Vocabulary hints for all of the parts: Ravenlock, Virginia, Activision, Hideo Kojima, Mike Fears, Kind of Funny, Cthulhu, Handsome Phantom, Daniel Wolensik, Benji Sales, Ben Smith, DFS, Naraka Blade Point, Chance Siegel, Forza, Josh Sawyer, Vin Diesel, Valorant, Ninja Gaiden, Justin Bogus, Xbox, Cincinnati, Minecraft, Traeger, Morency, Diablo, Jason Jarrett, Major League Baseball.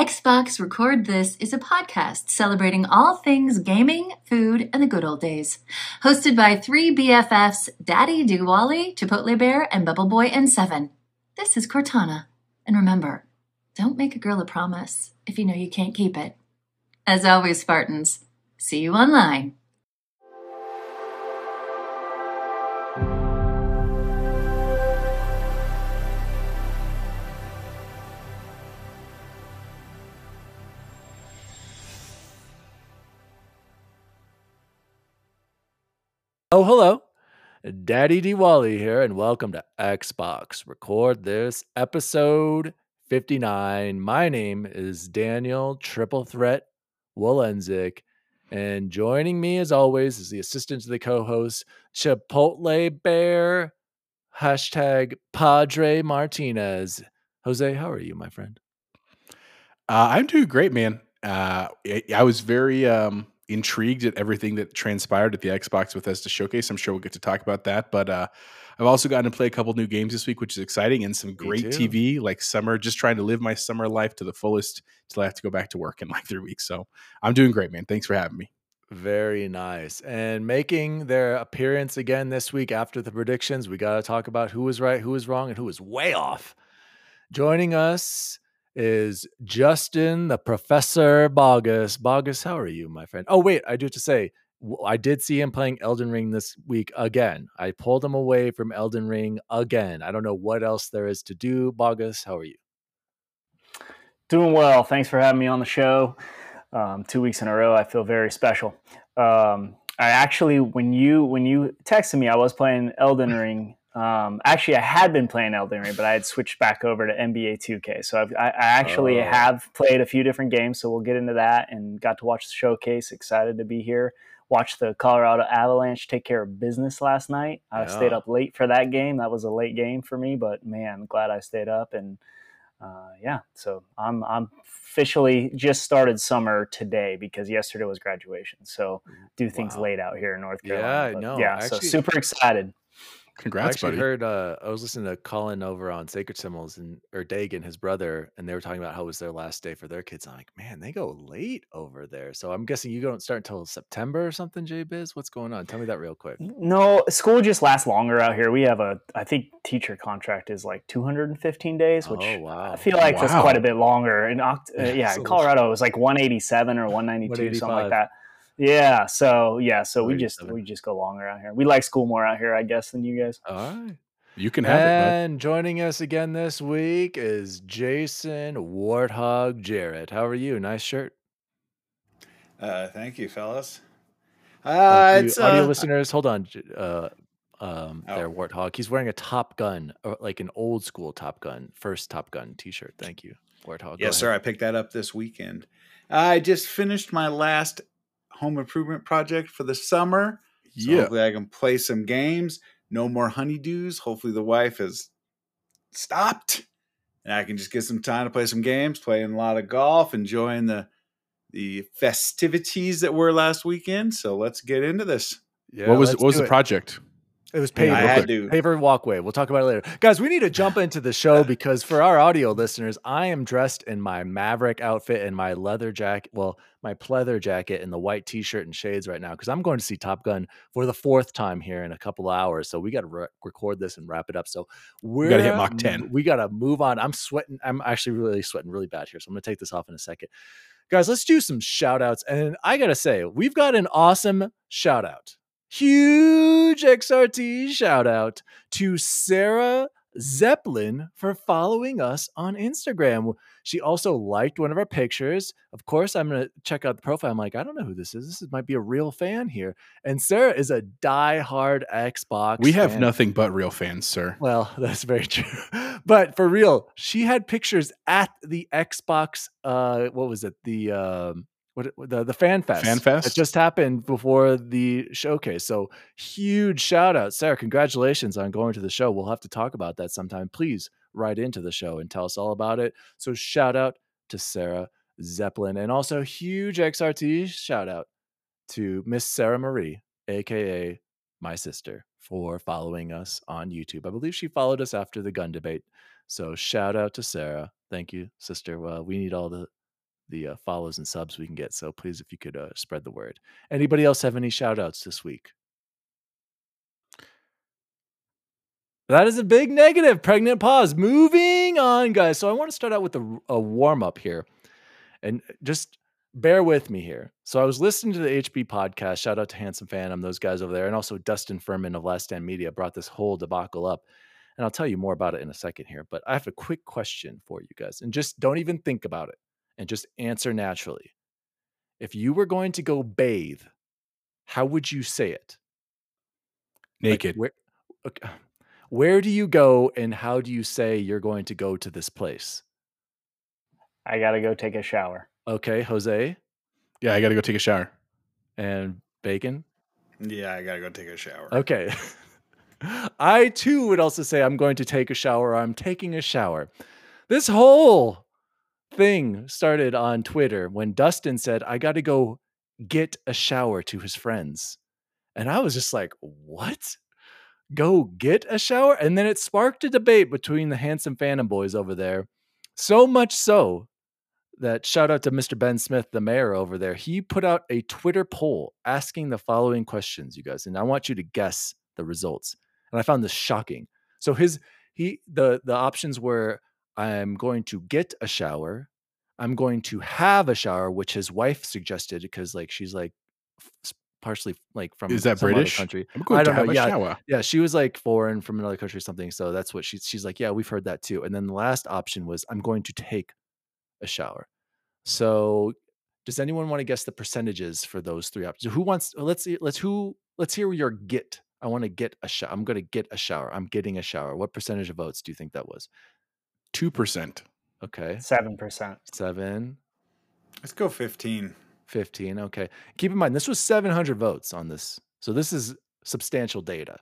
Xbox Record This is a podcast celebrating all things gaming, food, and the good old days. Hosted by three BFFs, Daddy Diwali, Chipotle Bear, and Bubble Boy and Seven. This is Cortana. And remember, don't make a girl a promise if you know you can't keep it. As always, Spartans, see you online. Oh, hello. Daddy Diwali here, and welcome to Xbox Record This, episode 59. My name is Daniel Triple Threat Wolensik, and joining me, as always, is the assistant to the co-host, Chipotle Bear, hashtag Padre Martinez. Jose, how are you, my friend? I'm doing great, man. I was very... intrigued at everything that transpired at the Xbox Bethesda showcase. I'm sure we'll get to talk about that, but I've also gotten to play a couple new games this week, which is exciting, and some great TV, like summer, just trying to live my summer life to the fullest till I have to go back to work in like 3 weeks. So I'm doing great, man. Thanks for having me. Very nice. And making their appearance again this week after the predictions, we got to talk about who was right, who was wrong, and who was way off. Joining us is Justin, the Professor Bogus. Bogus, how are you, my friend? Oh, wait, I do have to say, I did see him playing Elden Ring this week again. I pulled him away from Elden Ring again. I don't know what else there is to do. Bogus, how are you? Doing well. Thanks for having me on the show. 2 weeks in a row, I feel very special. I actually, when you texted me, I was playing Elden Ring. Actually, I had been playing Elden Ring, but I had switched back over to NBA 2K. So I actually have played a few different games, so we'll get into that, and got to watch the showcase. Excited to be here. Watched the Colorado Avalanche take care of business last night. I stayed up late for that game. That was a late game for me, but man, I'm glad I stayed up. And so I'm officially just started summer today, because yesterday was graduation. So do things late out here in North Carolina. Yeah, I know. Yeah, actually, so super excited. Congrats, buddy. Heard, I was listening to Colin over on Sacred Symbols, and or Dagan, his brother, and they were talking about how it was their last day for their kids. I'm like, man, they go late over there. So I'm guessing you don't start until September or something, J-Biz? What's going on? Tell me that real quick. No, school just lasts longer out here. We have I think teacher contract is like 215 days, which I feel like that's quite a bit longer. In in Colorado, it was like 187 or 192, something like that. Yeah. So we just go longer out here. We like school more out here, I guess, than you guys. All right. You can have it. And joining us again this week is Jason Warthog Jarrett. How are you? Nice shirt. Thank you, fellas. Audio listeners, hold on. There, Warthog. He's wearing a Top Gun, or like an old school Top Gun, first Top Gun t-shirt. Thank you, Warthog. Yes, sir. I picked that up this weekend. I just finished my last home improvement project for the summer. So hopefully I can play some games. No more honeydews. Hopefully the wife has stopped and I can just get some time to play some games, playing a lot of golf, enjoying the festivities that were last weekend. So let's get into this. Yeah, what was the project? It was paver walkway. We'll talk about it later. Guys, we need to jump into the show because for our audio listeners, I am dressed in my Maverick outfit and my leather jacket. Well, my pleather jacket and the white t-shirt and shades right now, because I'm going to see Top Gun for the fourth time here in a couple of hours. So we got to record this and wrap it up. So we got to hit Mach 10. We got to move on. I'm sweating. I'm actually really sweating really bad here. So I'm going to take this off in a second. Guys, let's do some shout outs. And I got to say, we've got an awesome shout out. Huge XRT shout out to Sarah Zeppelin for following us on Instagram. She also liked one of our pictures. Of course, I'm going to check out the profile. I'm like, I don't know who this is. This might be a real fan here. And Sarah is a diehard Xbox. We have nothing but real fans, sir. Well, that's very true. But for real, she had pictures at the Xbox. What was it? The Fan Fest that just happened before the showcase. So huge shout out, Sarah. Congratulations on going to the show. We'll have to talk about that sometime. Please write into the show and tell us all about it. So shout out to Sarah Zeppelin, and also huge XRT shout out to Miss Sarah Marie, aka my sister, for following us on YouTube. I believe she followed us after the gun debate. So shout out to Sarah. Thank you, sister. Well, we need all the the follows and subs we can get. So please, if you could spread the word. Anybody else have any shout outs this week? That is a big negative. Pregnant pause. Moving on, guys. So I want to start out with a warm up here, and just bear with me here. So I was listening to the HB podcast. Shout out to Handsome Phantom, those guys over there. And also Dustin Furman of Last Stand Media brought this whole debacle up. And I'll tell you more about it in a second here. But I have a quick question for you guys. And just don't even think about it. And just answer naturally. If you were going to go bathe, how would you say it? Naked. Like, where do you go and how do you say you're going to go to this place? I got to go take a shower. Okay, Jose? Yeah, I got to go take a shower. And Bacon? Yeah, I got to go take a shower. Okay. I, too, would also say I'm going to take a shower or I'm taking a shower. This whole thing started on Twitter when Dustin said, I got to go get a shower to his friends. And I was just like, what? Go get a shower? And then it sparked a debate between the Handsome Phantom boys over there. So much so that shout out to Mr. Ben Smith, the mayor over there. He put out a Twitter poll asking the following questions, you guys, and I want you to guess the results. And I found this shocking. So the options were, I'm going to get a shower. I'm going to have a shower, which his wife suggested because like she's like partially like from is that British country. I'm going I don't to have know. A yeah, shower. Yeah, she was like foreign from another country or something. So that's what she's like. Yeah, we've heard that too. And then the last option was I'm going to take a shower. So does anyone want to guess the percentages for those three options? Who wants, let's hear your get. I want to get a shower. I'm going to get a shower. I'm getting a shower. What percentage of votes do you think that was? 2%. Okay. 7%. 7. Let's go 15. 15. Okay. Keep in mind, this was 700 votes on this. So this is substantial data.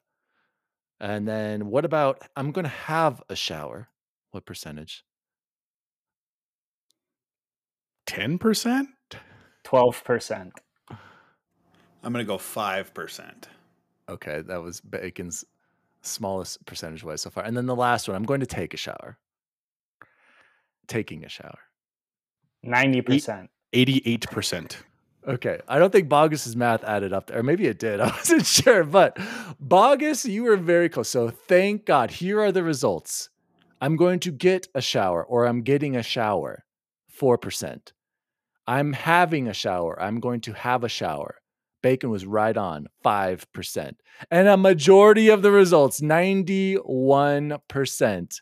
And then what about, I'm going to have a shower. What percentage? 10%? 12%. I'm going to go 5%. Okay. That was Bacon's smallest percentage wise so far. And then the last one, I'm going to take a shower. Taking a shower. 90%. 88%. Okay. I don't think Bogus's math added up there. Or maybe it did. I wasn't sure. But Bogus, you were very close. So thank God. Here are the results. I'm going to get a shower or I'm getting a shower. 4%. I'm having a shower. I'm going to have a shower. Bacon was right on, 5%. And a majority of the results, 91%.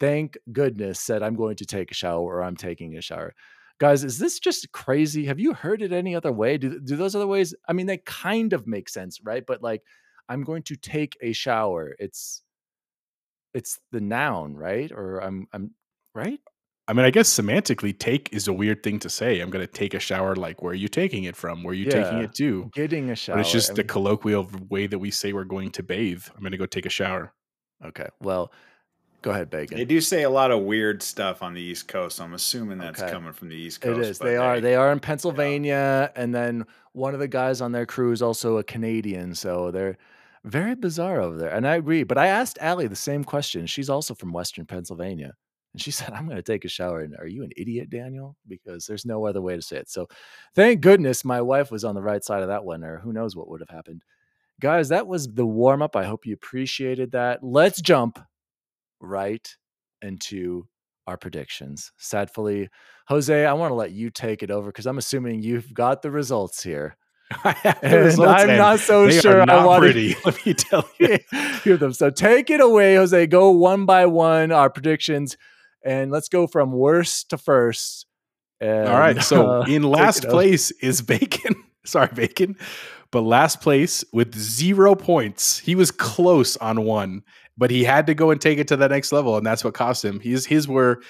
Thank goodness said, I'm going to take a shower or I'm taking a shower. Guys, is this just crazy? Have you heard it any other way? Do those other ways? I mean, they kind of make sense, right? But like, I'm going to take a shower. It's the noun, right? Or I'm right? I mean, I guess semantically, take is a weird thing to say. I'm going to take a shower. Like, where are you taking it from? Where are you taking it to? Getting a shower. But it's just the colloquial way that we say we're going to bathe. I'm going to go take a shower. Okay. Well, go ahead, Bacon. They do say a lot of weird stuff on the East Coast. So I'm assuming that's coming from the East Coast. It is. But they are in Pennsylvania. Yeah. And then one of the guys on their crew is also a Canadian. So they're very bizarre over there. And I agree. But I asked Allie the same question. She's also from Western Pennsylvania. And she said, I'm going to take a shower. And are you an idiot, Daniel? Because there's no other way to say it. So thank goodness my wife was on the right side of that one, or who knows what would have happened. Guys, that was the warm-up. I hope you appreciated that. Let's jump right into our predictions. Sadly, Jose, I want to let you take it over because I'm assuming you've got the results here. I'm not so sure I want to. Let me tell you. Hear them. So take it away, Jose. Go one by one, our predictions. And let's go from worst to first. And, all right. So in last place is Bacon. Sorry, Bacon. But last place with 0 points. He was close on one, but he had to go and take it to the next level. And that's what cost him. His were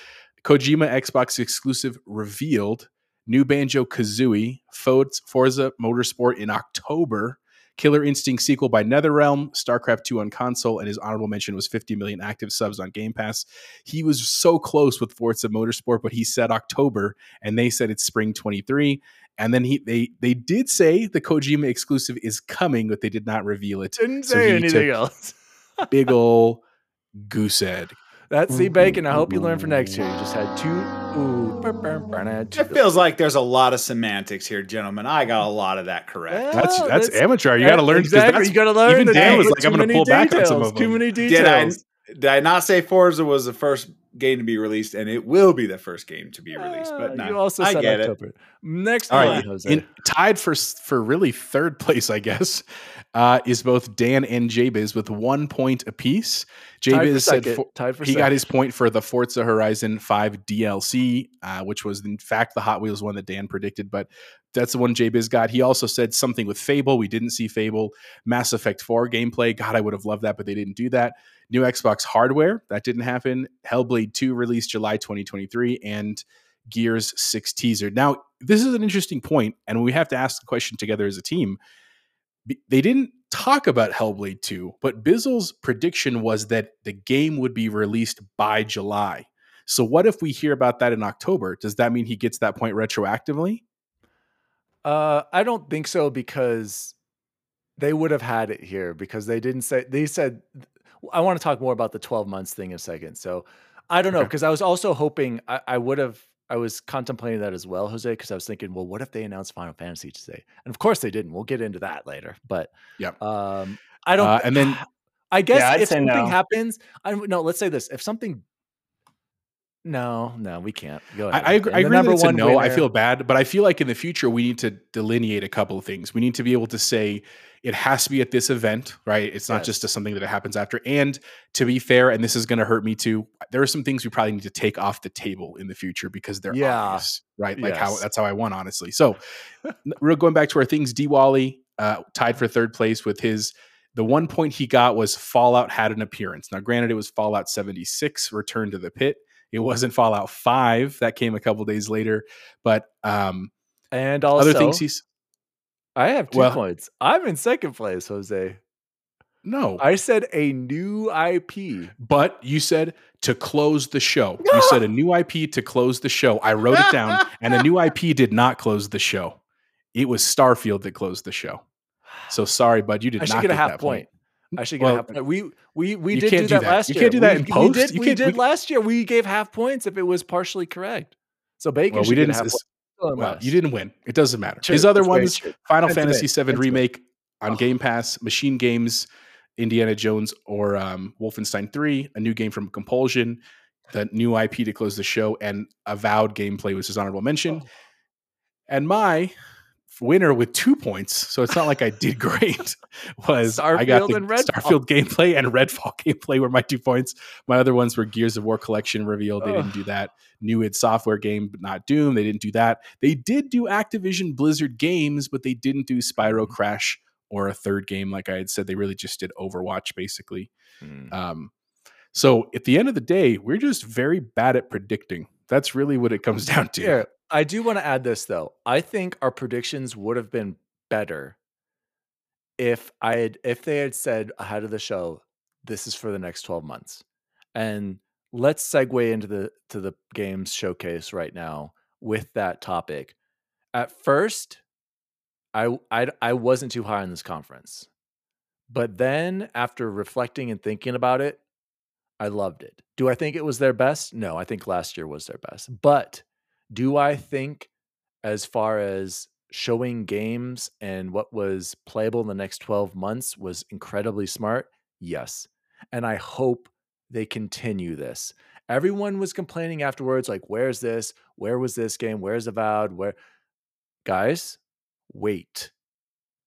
Kojima Xbox exclusive revealed, new Banjo-Kazooie, Forza Motorsport in October, Killer Instinct sequel by NetherRealm, StarCraft 2 on console, and his honorable mention was 50 million active subs on Game Pass. He was so close with Forza Motorsport, but he said October, and they said it's spring 23. And then they did say the Kojima exclusive is coming, but they did not reveal it. Didn't say anything else. Big ol' goose egg. That's C Bacon. I hope you learn for next year. You just had two. It feels like there's a lot of semantics here, gentlemen. I got a lot of that correct. Well, that's amateur. You got to learn. Exactly. You got to learn. Even Dan was like, "I'm going to pull back on some of them." Too many details. Did I not say Forza was the first game to be released, and it will be the first game to be released? But no, you also said I get October. It. Next, all right, Jose. Tied for really third place, I guess, is both Dan and JBiz with 1 point apiece. JBiz said he got his point for the Forza Horizon 5 DLC, which was in fact the Hot Wheels one that Dan predicted, but that's the one JBiz got. He also said something with Fable. We didn't see Fable. Mass Effect 4 gameplay. God, I would have loved that, but they didn't do that. New Xbox hardware. That didn't happen. Hellblade 2 released July 2023 and Gears 6 teaser. Now, this is an interesting point, and we have to ask the question together as a team. They didn't talk about Hellblade 2, but Bizzle's prediction was that the game would be released by July. So what if we hear about that in October? Does that mean he gets that point retroactively? I don't think so, because they would have had it here because they didn't say, they said, I want to talk more about the 12 months thing in a second. So I don't know. Cause I was also hoping I was contemplating that as well, Jose, cause I was thinking, well, what if they announced Final Fantasy today? And of course they didn't, we'll get into that later, but yeah. I don't, and then I guess if something happens, let's say this, if something No, we can't. Go ahead. I agree. Winner. I feel bad, but I feel like in the future we need to delineate a couple of things. We need to be able to say it has to be at this event, right? It's not just something that it happens after. And to be fair, and this is going to hurt me too, there are some things we probably need to take off the table in the future because they're obvious, right? Like that's how I won, honestly. So, real going back to our things, Diwali tied for third place with his. The 1 point he got was Fallout had an appearance. Now, granted, it was Fallout 76, Return to the Pit. It wasn't Fallout 5. That came a couple days later. But and also, other things I have 2 points. I'm in second place, Jose. No. I said a new IP. But you said to close the show. You said a new IP to close the show. I wrote it down. And a new IP did not close the show. It was Starfield that closed the show. So sorry, bud. You did not get a half point. I should get half point. We did do that last year. You can't do that in post. We did last year. We gave half points if it was partially correct. So Bacon should get half points. Well, you didn't win. It doesn't matter. True. His other ones, Final Fantasy VII Remake on Game Pass, Machine Games, Indiana Jones, or Wolfenstein 3, a new game from Compulsion, the new IP to close the show, and Avowed gameplay, which is honorable mention. Oh. And my winner with 2 points, so it's not like I did great, was Starfield. I got the Starfield gameplay and Redfall gameplay were my 2 points. My other ones were Gears of War Collection reveal. They didn't do that. New id Software game, but not Doom. They didn't do that. They did do Activision Blizzard games, but they didn't do Spyro, Crash, or a third game. Like I had said, they really just did Overwatch, basically. So at the end of the day, we're just very bad at predicting. That's really what it comes down to. Yeah. I do want to add this, though. I think our predictions would have been better if they had said ahead of the show, this is for the next 12 months. And let's segue into the games showcase right now with that topic. At first, I wasn't too high on this conference. But then after reflecting and thinking about it, I loved it. Do I think it was their best? No, I think last year was their best. But do I think as far as showing games and what was playable in the next 12 months was incredibly smart? Yes. And I hope they continue this. Everyone was complaining afterwards, like, where's this? Where was this game? Where's Avowed? Where? Guys, wait.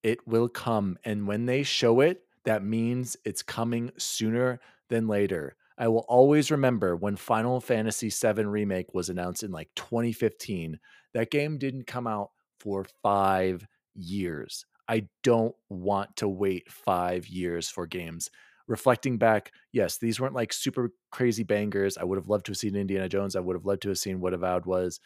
It will come. And when they show it, that means it's coming sooner than later. I will always remember when Final Fantasy VII Remake was announced in like 2015. That game didn't come out for 5 years. I don't want to wait 5 years for games. Reflecting back, yes, these weren't like super crazy bangers. I would have loved to have seen Indiana Jones. I would have loved to have seen what Avowed was.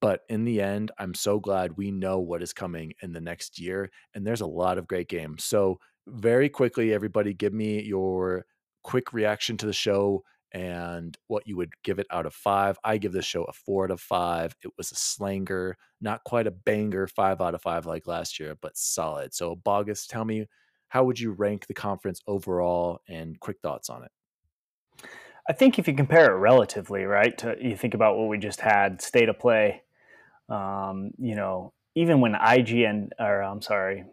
But in the end, I'm so glad we know what is coming in the next year. And there's a lot of great games. So very quickly, everybody, give me your quick reaction to the show and what you would give it out of 5. I give this show a 4 out of 5. It was a slanger, not quite a banger 5 out of 5 like last year, but solid. So Bogus, tell me, how would you rank the conference overall and quick thoughts on it? I think if you compare it relatively, right, to, you think about what we just had, State of Play, you know, even when IGN, or I'm sorry,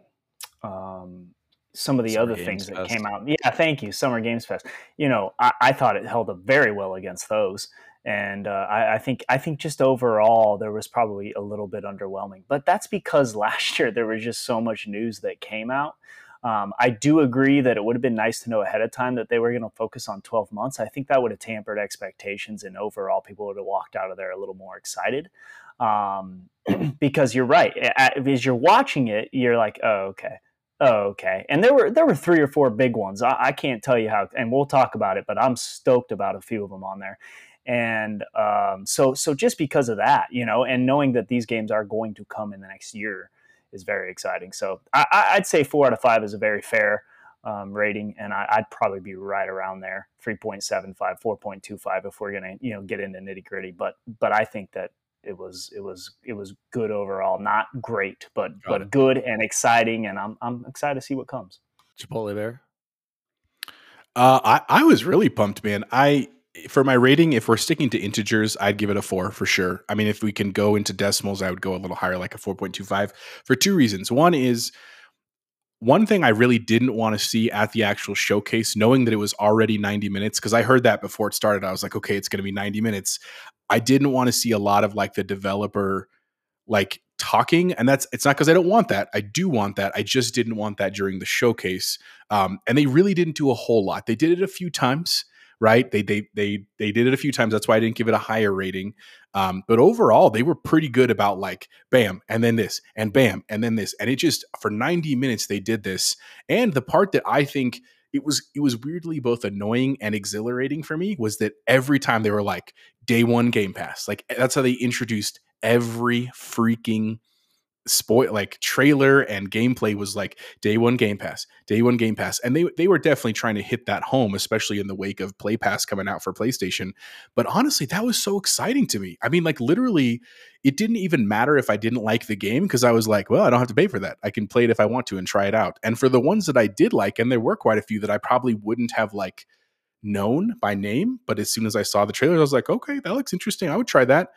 some of the Summer other Games things Fest. That came out. Yeah, thank you, Summer Games Fest. You know, I thought it held up very well against those. And I think just overall there was probably a little bit underwhelming. But that's because last year there was just so much news that came out. I do agree that it would have been nice to know ahead of time that they were going to focus on 12 months. I think that would have tampered expectations, and overall people would have walked out of there a little more excited. Because you're right. As you're watching it, you're like, oh, okay. Oh, okay. And there were 3 or 4 big ones. I can't tell you how, and we'll talk about it, but I'm stoked about a few of them on there. And so just because of that, you know, and knowing that these games are going to come in the next year is very exciting. So I'd say 4 out of 5 is a very fair rating, and I'd probably be right around there, 3.75, 4.25, if we're gonna, you know, get into nitty gritty. But I think that it was good overall, not great, but good and exciting, and I'm excited to see what comes. Chipotle Bear, I was really pumped, man. For my rating, if we're sticking to integers, I'd give it a 4 for sure. I mean, if we can go into decimals, I would go a little higher, like a 4.25, for 2 reasons. One thing I really didn't want to see at the actual showcase, knowing that it was already 90 minutes, because I heard that before it started. I was like, okay, it's going to be 90 minutes. I didn't want to see a lot of like the developer like talking, and it's not because I don't want that. I do want that. I just didn't want that during the showcase. And they really didn't do a whole lot. They did it a few times. Right. They did it a few times. That's why I didn't give it a higher rating. But overall, they were pretty good about like, bam, and then this, and bam, and then this. And it just, for 90 minutes, they did this. And the part that I think it was weirdly both annoying and exhilarating for me was that every time they were like, day one Game Pass, like that's how they introduced every freaking spoil, like trailer and gameplay was like day one game pass, and they were definitely trying to hit that home, especially in the wake of Play Pass coming out for PlayStation. But honestly, that was so exciting to me. I mean, like, literally it didn't even matter if I didn't like the game, because I was like, well, I don't have to pay for that. I can play it if I want to and try it out. And for the ones that I did like, and there were quite a few that I probably wouldn't have like known by name, but as soon as I saw the trailer, I was like, okay, that looks interesting, I would try that.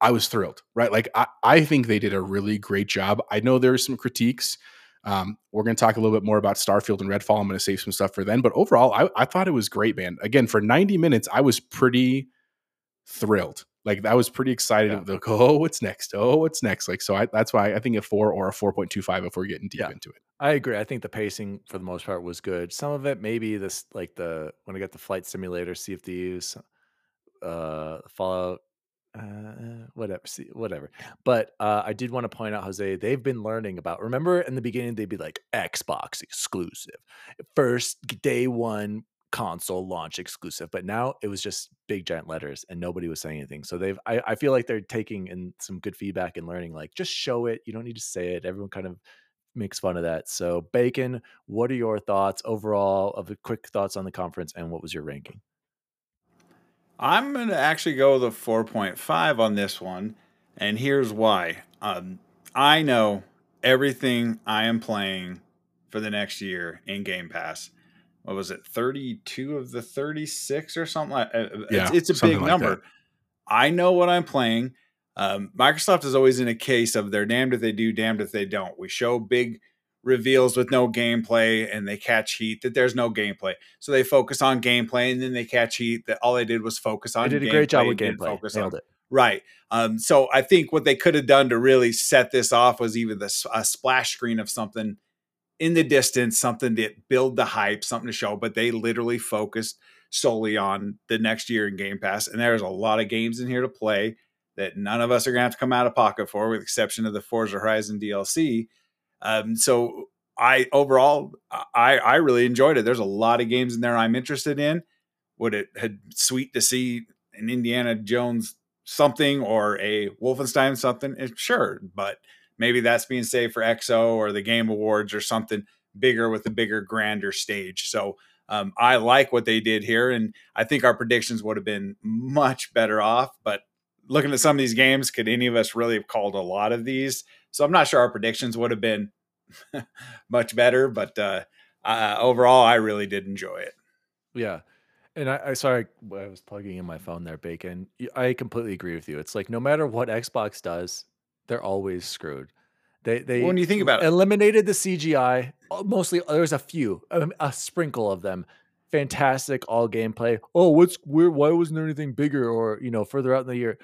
I was thrilled, right? Like, I think they did a really great job. I know there are some critiques. We're going to talk a little bit more about Starfield and Redfall. I'm going to save some stuff for then. But overall, I thought it was great, man. Again, for 90 minutes, I was pretty thrilled. Like, I was pretty excited. Yeah. Like, oh, what's next? Oh, what's next? Like, so that's why I think a 4 or a 4.25 if we're getting deep into it. I agree. I think the pacing for the most part was good. Some of it, maybe this, like when I got the Flight Simulator, Sea of Thieves, Fallout, whatever. But I did want to point out, Jose, they've been learning about, remember in the beginning, they'd be like, Xbox exclusive, first day one console launch exclusive. But now it was just big giant letters and nobody was saying anything. So I feel like they're taking in some good feedback and learning, like, just show it. You don't need to say it. Everyone kind of makes fun of that. So Bacon, what are your thoughts overall, of the quick thoughts on the conference, and what was your ranking? I'm going to actually go with a 4.5 on this one, and here's why. I know everything I am playing for the next year in Game Pass. What was it, 32 of the 36 or something? It's a big number. That. I know what I'm playing. Microsoft is always in a case of they're damned if they do, damned if they don't. We show big reveals with no gameplay, and they catch heat that there's no gameplay. So they focus on gameplay, and then they catch heat that all they did was focus on gameplay. They did a great job with gameplay. Nailed it. Right. So I think what they could have done to really set this off was even a splash screen of something in the distance, something to build the hype, something to show. But they literally focused solely on the next year in Game Pass. And there's a lot of games in here to play that none of us are going to have to come out of pocket for, with the exception of the Forza Horizon DLC. So I really enjoyed it. There's a lot of games in there I'm interested in. Would it had sweet to see an Indiana Jones something or a Wolfenstein something? Sure, but maybe that's being saved for XO or the Game Awards or something bigger, with a bigger, grander stage. So I like what they did here, and I think our predictions would have been much better off. But looking at some of these games, could any of us really have called a lot of these? So I'm not sure our predictions would have been much better, but overall, I really did enjoy it. Yeah. And I sorry, I was plugging in my phone there, Bacon. I completely agree with you. It's like no matter what Xbox does, they're always screwed. They when you think about it, eliminated the CGI. Mostly, there's a few, a sprinkle of them. Fantastic, all gameplay. Oh, what's weird? Why wasn't there anything bigger or further out in the year?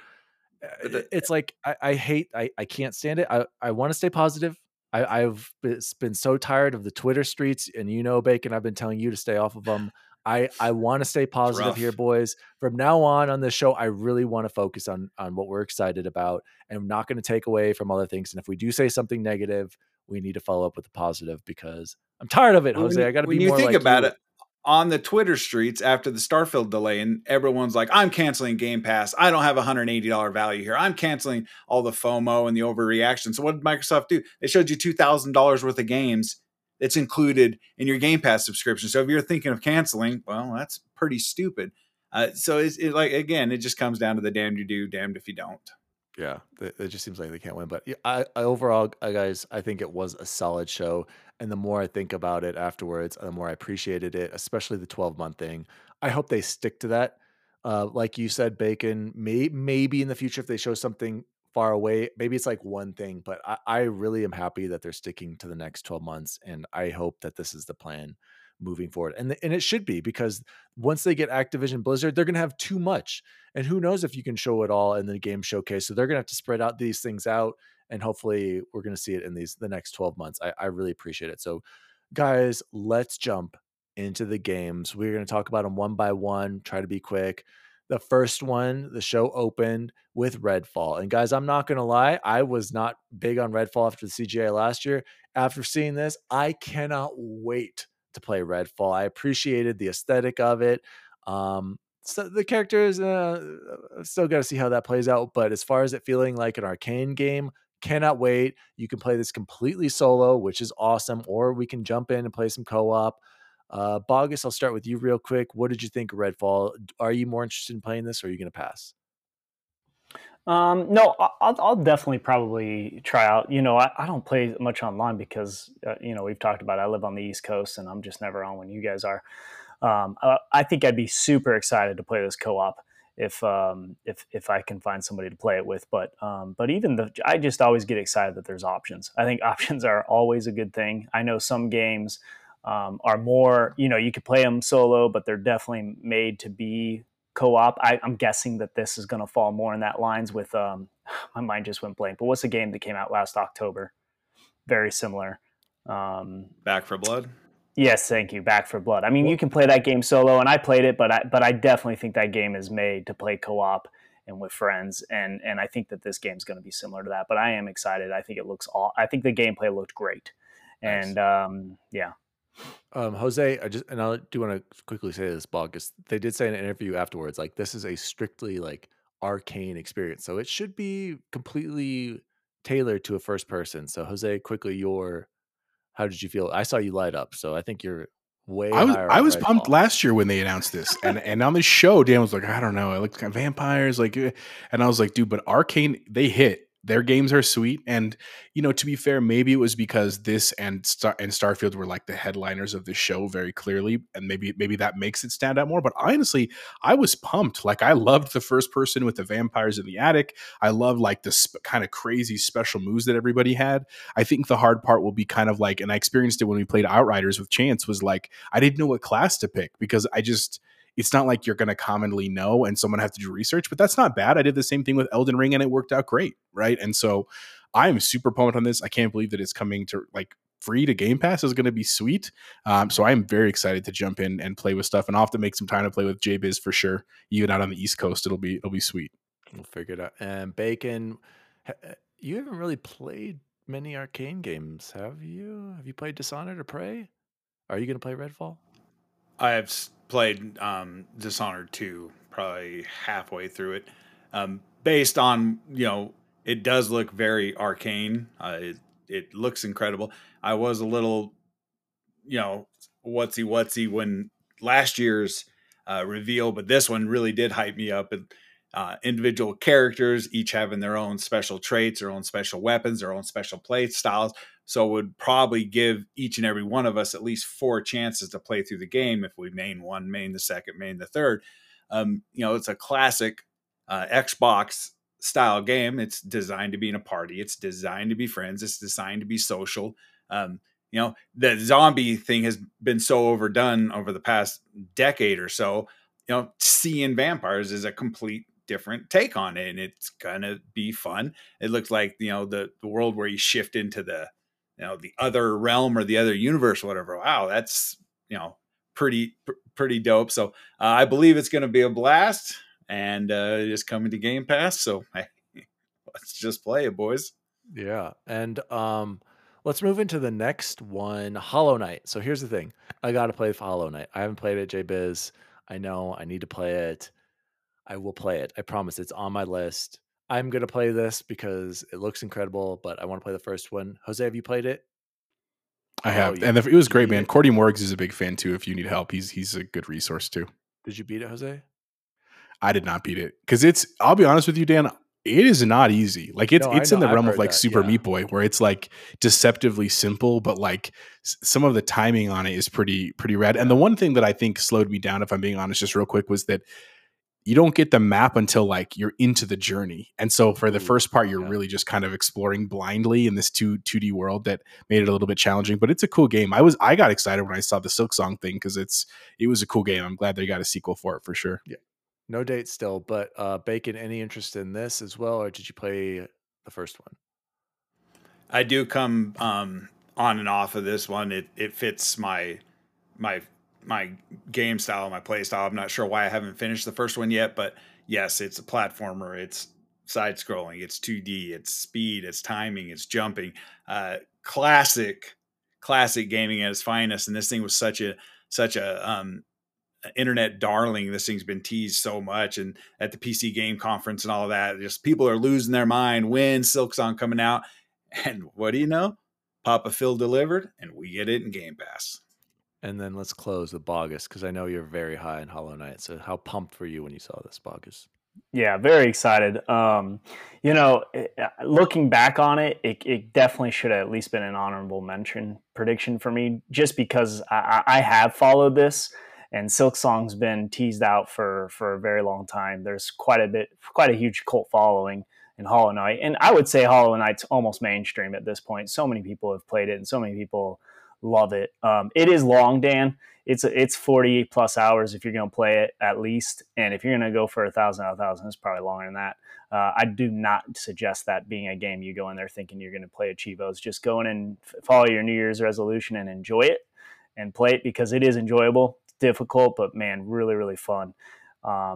It's like I can't stand it. I want to stay positive. I've been so tired of the Twitter streets, and Bacon, I've been telling you to stay off of them. I want to stay positive here, boys. From now on this show, I really want to focus on what we're excited about, and I'm not going to take away from other things. And if we do say something negative, we need to follow up with the positive, because I'm tired of it, Jose. I got to be more like you. When you think about it, on the Twitter streets after the Starfield delay, and everyone's like, I'm canceling Game Pass. I don't have $180 value here. I'm canceling all the FOMO and the overreaction. So what did Microsoft do? They showed you $2,000 worth of games that's included in your Game Pass subscription. So if you're thinking of canceling, well, that's pretty stupid. So it's like, again, it just comes down to the damned you do, damned if you don't. Yeah, it just seems like they can't win. But overall, guys, I think it was a solid show. And the more I think about it afterwards, the more I appreciated it, especially the 12-month thing. I hope they stick to that. Like you said, Bacon, maybe in the future if they show something far away, maybe it's like one thing. But I really am happy that they're sticking to the next 12 months, and I hope that this is the plan moving forward. And it should be, because once they get Activision Blizzard, they're going to have too much. And who knows if you can show it all in the game showcase. So they're going to have to spread out these things out. And hopefully we're going to see it in the next 12 months. I really appreciate it. So guys, let's jump into the games. We're going to talk about them one by one, try to be quick. The first one, the show opened with Redfall. And guys, I'm not going to lie, I was not big on Redfall after the CGA last year. After seeing this, I cannot wait to play Redfall. I appreciated the aesthetic of it. So the characters, still got to see how that plays out. But as far as it feeling like an arcane game, cannot wait. You can play this completely solo, which is awesome. Or we can jump in and play some co-op. Bogus, I'll start with you real quick. What did you think of Redfall? Are you more interested in playing this, or are you going to pass? No, I'll definitely probably try out. I don't play much online because, we've talked about it. I live on the East Coast, and I'm just never on when you guys are. I think I'd be super excited to play this co-op if I can find somebody to play it with. But I just always get excited that there's options. I think options are always a good thing. I know some games are more, you could play them solo, but they're definitely made to be co-op. I'm guessing that this is going to fall more in that lines with my mind just went blank, but what's a game that came out last October? Very similar. Back for Blood? Yes, thank you. Back for Blood. I mean, you can play that game solo, and I played it, but I definitely think that game is made to play co-op and with friends, and I think that this game's going to be similar to that, but I am excited. I think it looks I think the gameplay looked great. Nice. And yeah. Jose, I do want to quickly say this, Bogus. They did say in an interview afterwards, like, this is a strictly like arcane experience, so it should be completely tailored to a first person. So Jose, quickly, how did you feel? I saw you light up, so I think you're way. I was pumped last year when they announced this, and on this show, Dan was like, I don't know, I looked at vampires, like, and I was like, dude, but Arcane, they hit. Their games are sweet, and to be fair, maybe it was because this and Starfield were like the headliners of the show very clearly, and maybe that makes it stand out more. But honestly, I was pumped. Like, I loved the first person with the vampires in the attic. I love like the kind of crazy special moves that everybody had. I think the hard part will be kind of like, and I experienced it when we played Outriders with Chance, was like, I didn't know what class to pick, because it's not like you're going to commonly know, and someone have to do research, but that's not bad. I did the same thing with Elden Ring, and it worked out great, right? And so I'm super pumped on this. I can't believe that it's coming to like free to Game Pass. Is going to be sweet. So I'm very excited to jump in and play with stuff, and I'll have to make some time to play with JBiz for sure. Even out on the East Coast, it'll be sweet. We'll figure it out. And Bacon, you haven't really played many Arcane games, have you? Have you played Dishonored or Prey? Are you going to play Redfall? I have played Dishonored 2, probably halfway through it. Based on, it does look very arcane. It looks incredible. I was a little, whatsy when last year's reveal, but this one really did hype me up. Individual characters, each having their own special traits, their own special weapons, their own special play styles. So it would probably give each and every one of us at least 4 chances to play through the game if we main one, main the second, main the third. You know, it's a classic Xbox style game. It's designed to be in a party. It's designed to be friends. It's designed to be social. You know, the zombie thing has been so overdone over the past decade or so. You know, seeing vampires is a complete different take on it, and it's gonna be fun. It looks like, you know, the world where you shift into the, you know, the other realm or the other universe or whatever. Wow, that's, you know, pretty dope. So I believe it's going to be a blast, and it's coming to Game Pass. So hey, let's just play it, boys. Yeah. And let's move into the next one, Hollow Knight. So here's the thing. I got to play Hollow Knight. I haven't played it, J-Biz. I know I need to play it. I will play it. I promise. It's on my list. I'm going to play this because it looks incredible, but I want to play the first one. Jose, have you played it? I have, and it was great, man. Cordy Morgs is a big fan too. If you need help, he's a good resource too. Did you beat it, Jose? I did not beat it because it's. I'll be honest with you, Dan. It is not easy. Like it's in the realm of like Super Meat Boy, where it's like deceptively simple, but like some of the timing on it is pretty rad. And the one thing that I think slowed me down, if I'm being honest, just real quick, was that you don't get the map until like you're into the journey. And so for the first part, you're really just kind of exploring blindly in this 2D world that made it a little bit challenging, but it's a cool game. I got excited when I saw the Silk Song thing because it was a cool game. I'm glad they got a sequel for it for sure. Yeah. No date still, but Bacon, any interest in this as well? Or did you play the first one? I do come on and off of this one. It fits my game style, my play style. I'm not sure why I haven't finished the first one yet, but yes, it's a platformer. It's side scrolling. It's 2D. It's speed. It's timing. It's jumping. Classic gaming at its finest. And this thing was such a internet darling. This thing's been teased so much, and at the PC game conference and all that, just people are losing their mind when Silk Song coming out. And what do you know? Papa Phil delivered, and we get it in Game Pass. And then let's close with Bogus, because I know you're very high in Hollow Knight. So how pumped were you when you saw this, Bogus? Yeah, very excited. You know, looking back on it, it definitely should have at least been an honorable mention prediction for me, just because I have followed this, and Silk Song's been teased out for a very long time. There's quite a huge cult following in Hollow Knight. And I would say Hollow Knight's almost mainstream at this point. So many people have played it, and so many people love it. It is long, Dan. It's 40 plus hours if you're going to play it at least. And if you're going to go for 1,000 out of 1,000, it's probably longer than that. I do not suggest that being a game you go in there thinking you're going to play Chivos. Just go in and follow your New Year's resolution and enjoy it and play it, because it is enjoyable. It's difficult, but man, really, really fun.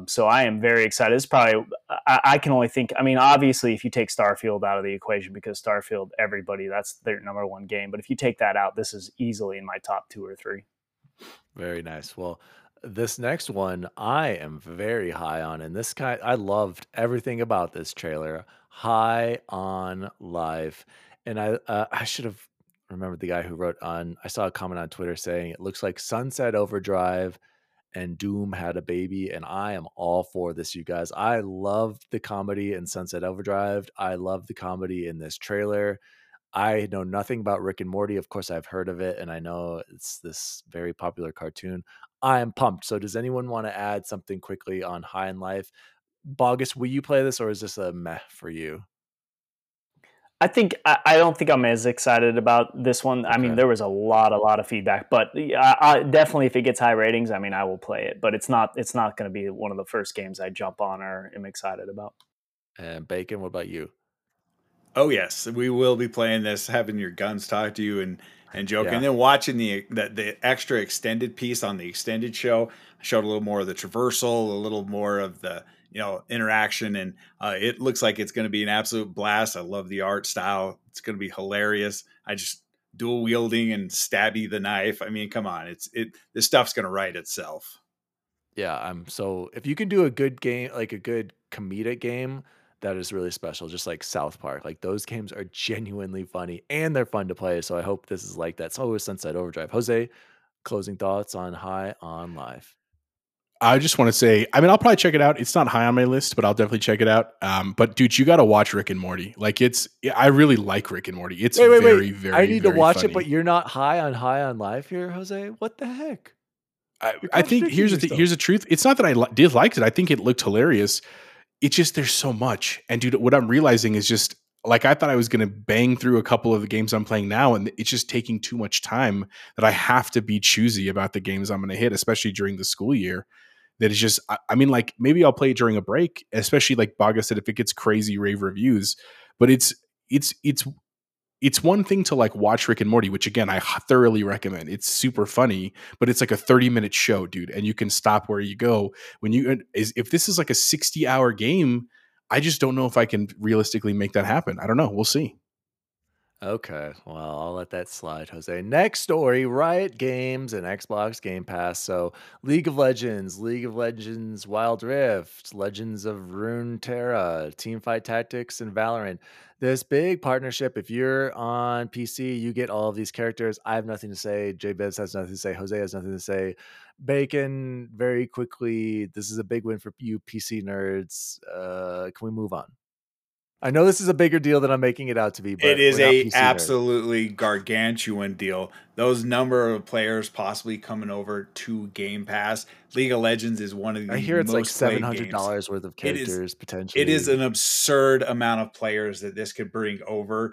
So I am very excited. It's probably, I can only think, I mean, obviously if you take Starfield out of the equation, because Starfield, everybody, that's their number one game. But if you take that out, this is easily in my top 2 or 3. Very nice. Well, this next one I am very high on, and this kind, I loved everything about this trailer. High on Life. And I should have remembered the guy who wrote on, I saw a comment on Twitter saying, it looks like Sunset Overdrive and Doom had a baby, and I am all for this, you guys. I loved the comedy in Sunset Overdrive. I loved the comedy in this trailer. I know nothing about Rick and Morty. Of course, I've heard of it, and I know it's this very popular cartoon. I am pumped. So does anyone want to add something quickly on High in Life? Bogus, will you play this, or is this a meh for you? I don't think I'm as excited about this one. I mean, there was a lot of feedback, but I definitely, if it gets high ratings, I mean, I will play it, but it's not going to be one of the first games I jump on or am excited about. And Bacon, what about you? Oh yes, we will be playing this, having your guns talk to you and joking, and then watching the extra extended piece on the extended show. I showed a little more of the traversal, a little more of the, you know, interaction, and it looks like it's going to be an absolute blast. I love the art style. It's going to be hilarious. I just dual wielding and stabby the knife. I mean, come on, this stuff's going to write itself. Yeah, so if you can do a good game, like a good comedic game, that is really special. Just like South Park, like those games are genuinely funny and they're fun to play. So I hope this is like that. It's always Sunset Overdrive. Jose, closing thoughts on High on Life. I just want to say, I mean, I'll probably check it out. It's not high on my list, but I'll definitely check it out. But dude, you got to watch Rick and Morty. Like, it's, I really like Rick and Morty. It's very, very, I need to watch funny. It, but you're not high on life here, Jose. What the heck? I think here's the truth. It's not that I disliked it. I think it looked hilarious. It's just, there's so much. And dude, what I'm realizing is just like, I thought I was going to bang through a couple of the games I'm playing now. And it's just taking too much time that I have to be choosy about the games I'm going to hit, especially during the school year. That is just, I mean, like maybe I'll play during a break, especially like Bogus said, if it gets crazy rave reviews, but it's one thing to like watch Rick and Morty, which again, I thoroughly recommend. It's super funny, but it's like a 30-minute show, dude. And you can stop where you go when you, if this is like a 60-hour game, I just don't know if I can realistically make that happen. I don't know. We'll see. Okay. Well, I'll let that slide, Jose. Next story, Riot Games and Xbox Game Pass. So League of Legends, Wild Rift, Legends of Runeterra, Teamfight Tactics, and Valorant. This big partnership, if you're on PC, you get all of these characters. I have nothing to say. JBez has nothing to say. Jose has nothing to say. Bacon, very quickly, this is a big win for you PC nerds. Can we move on? I know this is a bigger deal than I'm making it out to be, but it is a absolutely gargantuan deal. Those number of players possibly coming over to Game Pass. League of Legends is one of the, I hear it's like $700 worth of characters potentially. It is an absurd amount of players that this could bring over.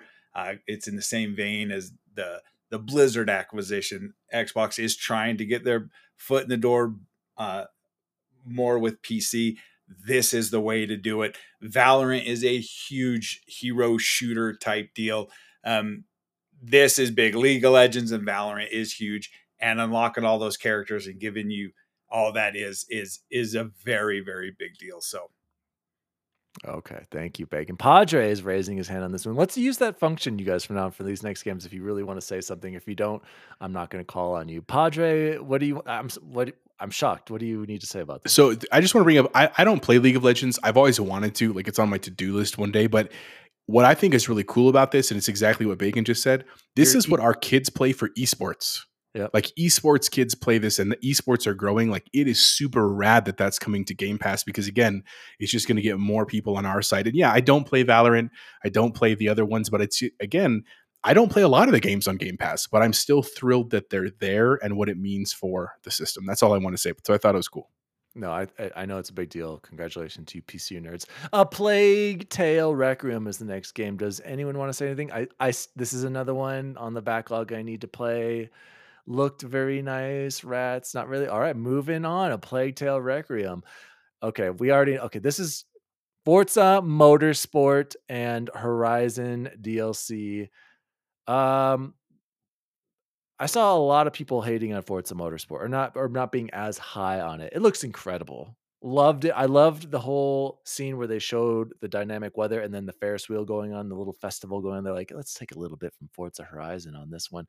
It's in the same vein as the Blizzard acquisition. Xbox is trying to get their foot in the door more with PC. This is the way to do it. Valorant is a huge hero shooter type deal. This is big. League of Legends and Valorant is huge, and unlocking all those characters and giving you all that is a very, very big deal. So. Okay. Thank you, Bacon. Padre is raising his hand on this one. Let's use that function, you guys, from now on for these next games. If you really want to say something, if you don't, I'm not going to call on you. Padre, I'm shocked. What do you need to say about this? So I just want to bring up, I don't play League of Legends. I've always wanted to, like it's on my to-do list one day, but what I think is really cool about this, and it's exactly what Bacon just said, this is what our kids play for esports. Yeah. Like esports kids play this, and the esports are growing. Like it is super rad that that's coming to Game Pass, because again, it's just going to get more people on our side. And yeah, I don't play Valorant. I don't play the other ones, but it's, again, I don't play a lot of the games on Game Pass, but I'm still thrilled that they're there and what it means for the system. That's all I want to say. So I thought it was cool. No, I know it's a big deal. Congratulations to you PC nerds. A Plague Tale Requiem is the next game. Does anyone want to say anything? This is another one on the backlog I need to play. Looked very nice. Rats, not really. All right, moving on. A Plague Tale Requiem. Okay, this is Forza Motorsport and Horizon DLC. I saw a lot of people hating on Forza Motorsport or not being as high on it. It looks incredible. Loved it. I loved the whole scene where they showed the dynamic weather and then the Ferris wheel going on, the little festival going on. They're like, let's take a little bit from Forza Horizon on this one.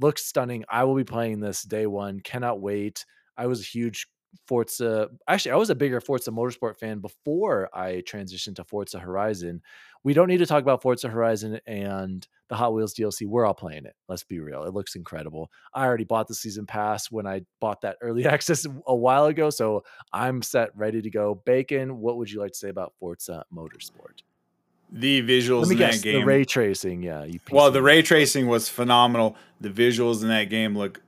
Looks stunning. I will be playing this day one. Cannot wait. I was a huge Forza. Actually, I was a bigger Forza Motorsport fan before I transitioned to Forza Horizon. We don't need to talk about Forza Horizon and the Hot Wheels DLC. We're all playing it. Let's be real. It looks incredible. I already bought the season pass when I bought that early access a while ago, so I'm set, ready to go. Bacon, what would you like to say about Forza Motorsport? The visuals in that game. The ray tracing, yeah. The ray tracing was phenomenal. The visuals in that game look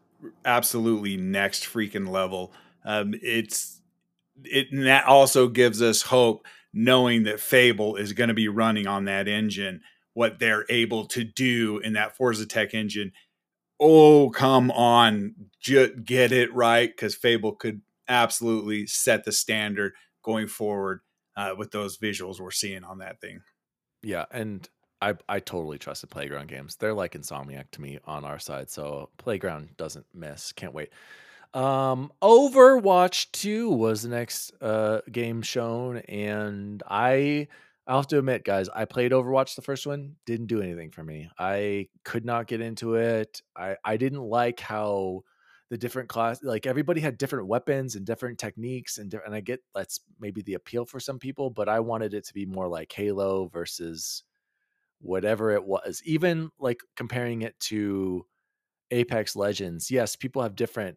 absolutely next freaking level. And that also gives us hope, knowing that Fable is going to be running on that engine. What they're able to do in that Forza Tech engine, oh come on, just get it right, because Fable could absolutely set the standard going forward with those visuals we're seeing on that thing. Yeah, and I totally trust the Playground games. They're like Insomniac to me on our side, so Playground doesn't miss. Can't wait. Overwatch 2 was the next game shown, and I'll have to admit, guys, I played Overwatch the first one, didn't do anything for me. I could not get into it. I didn't like how the different class, like everybody had different weapons and different techniques, and I get that's maybe the appeal for some people, but I wanted it to be more like Halo versus whatever it was. Even like comparing it to Apex Legends, yes, people have different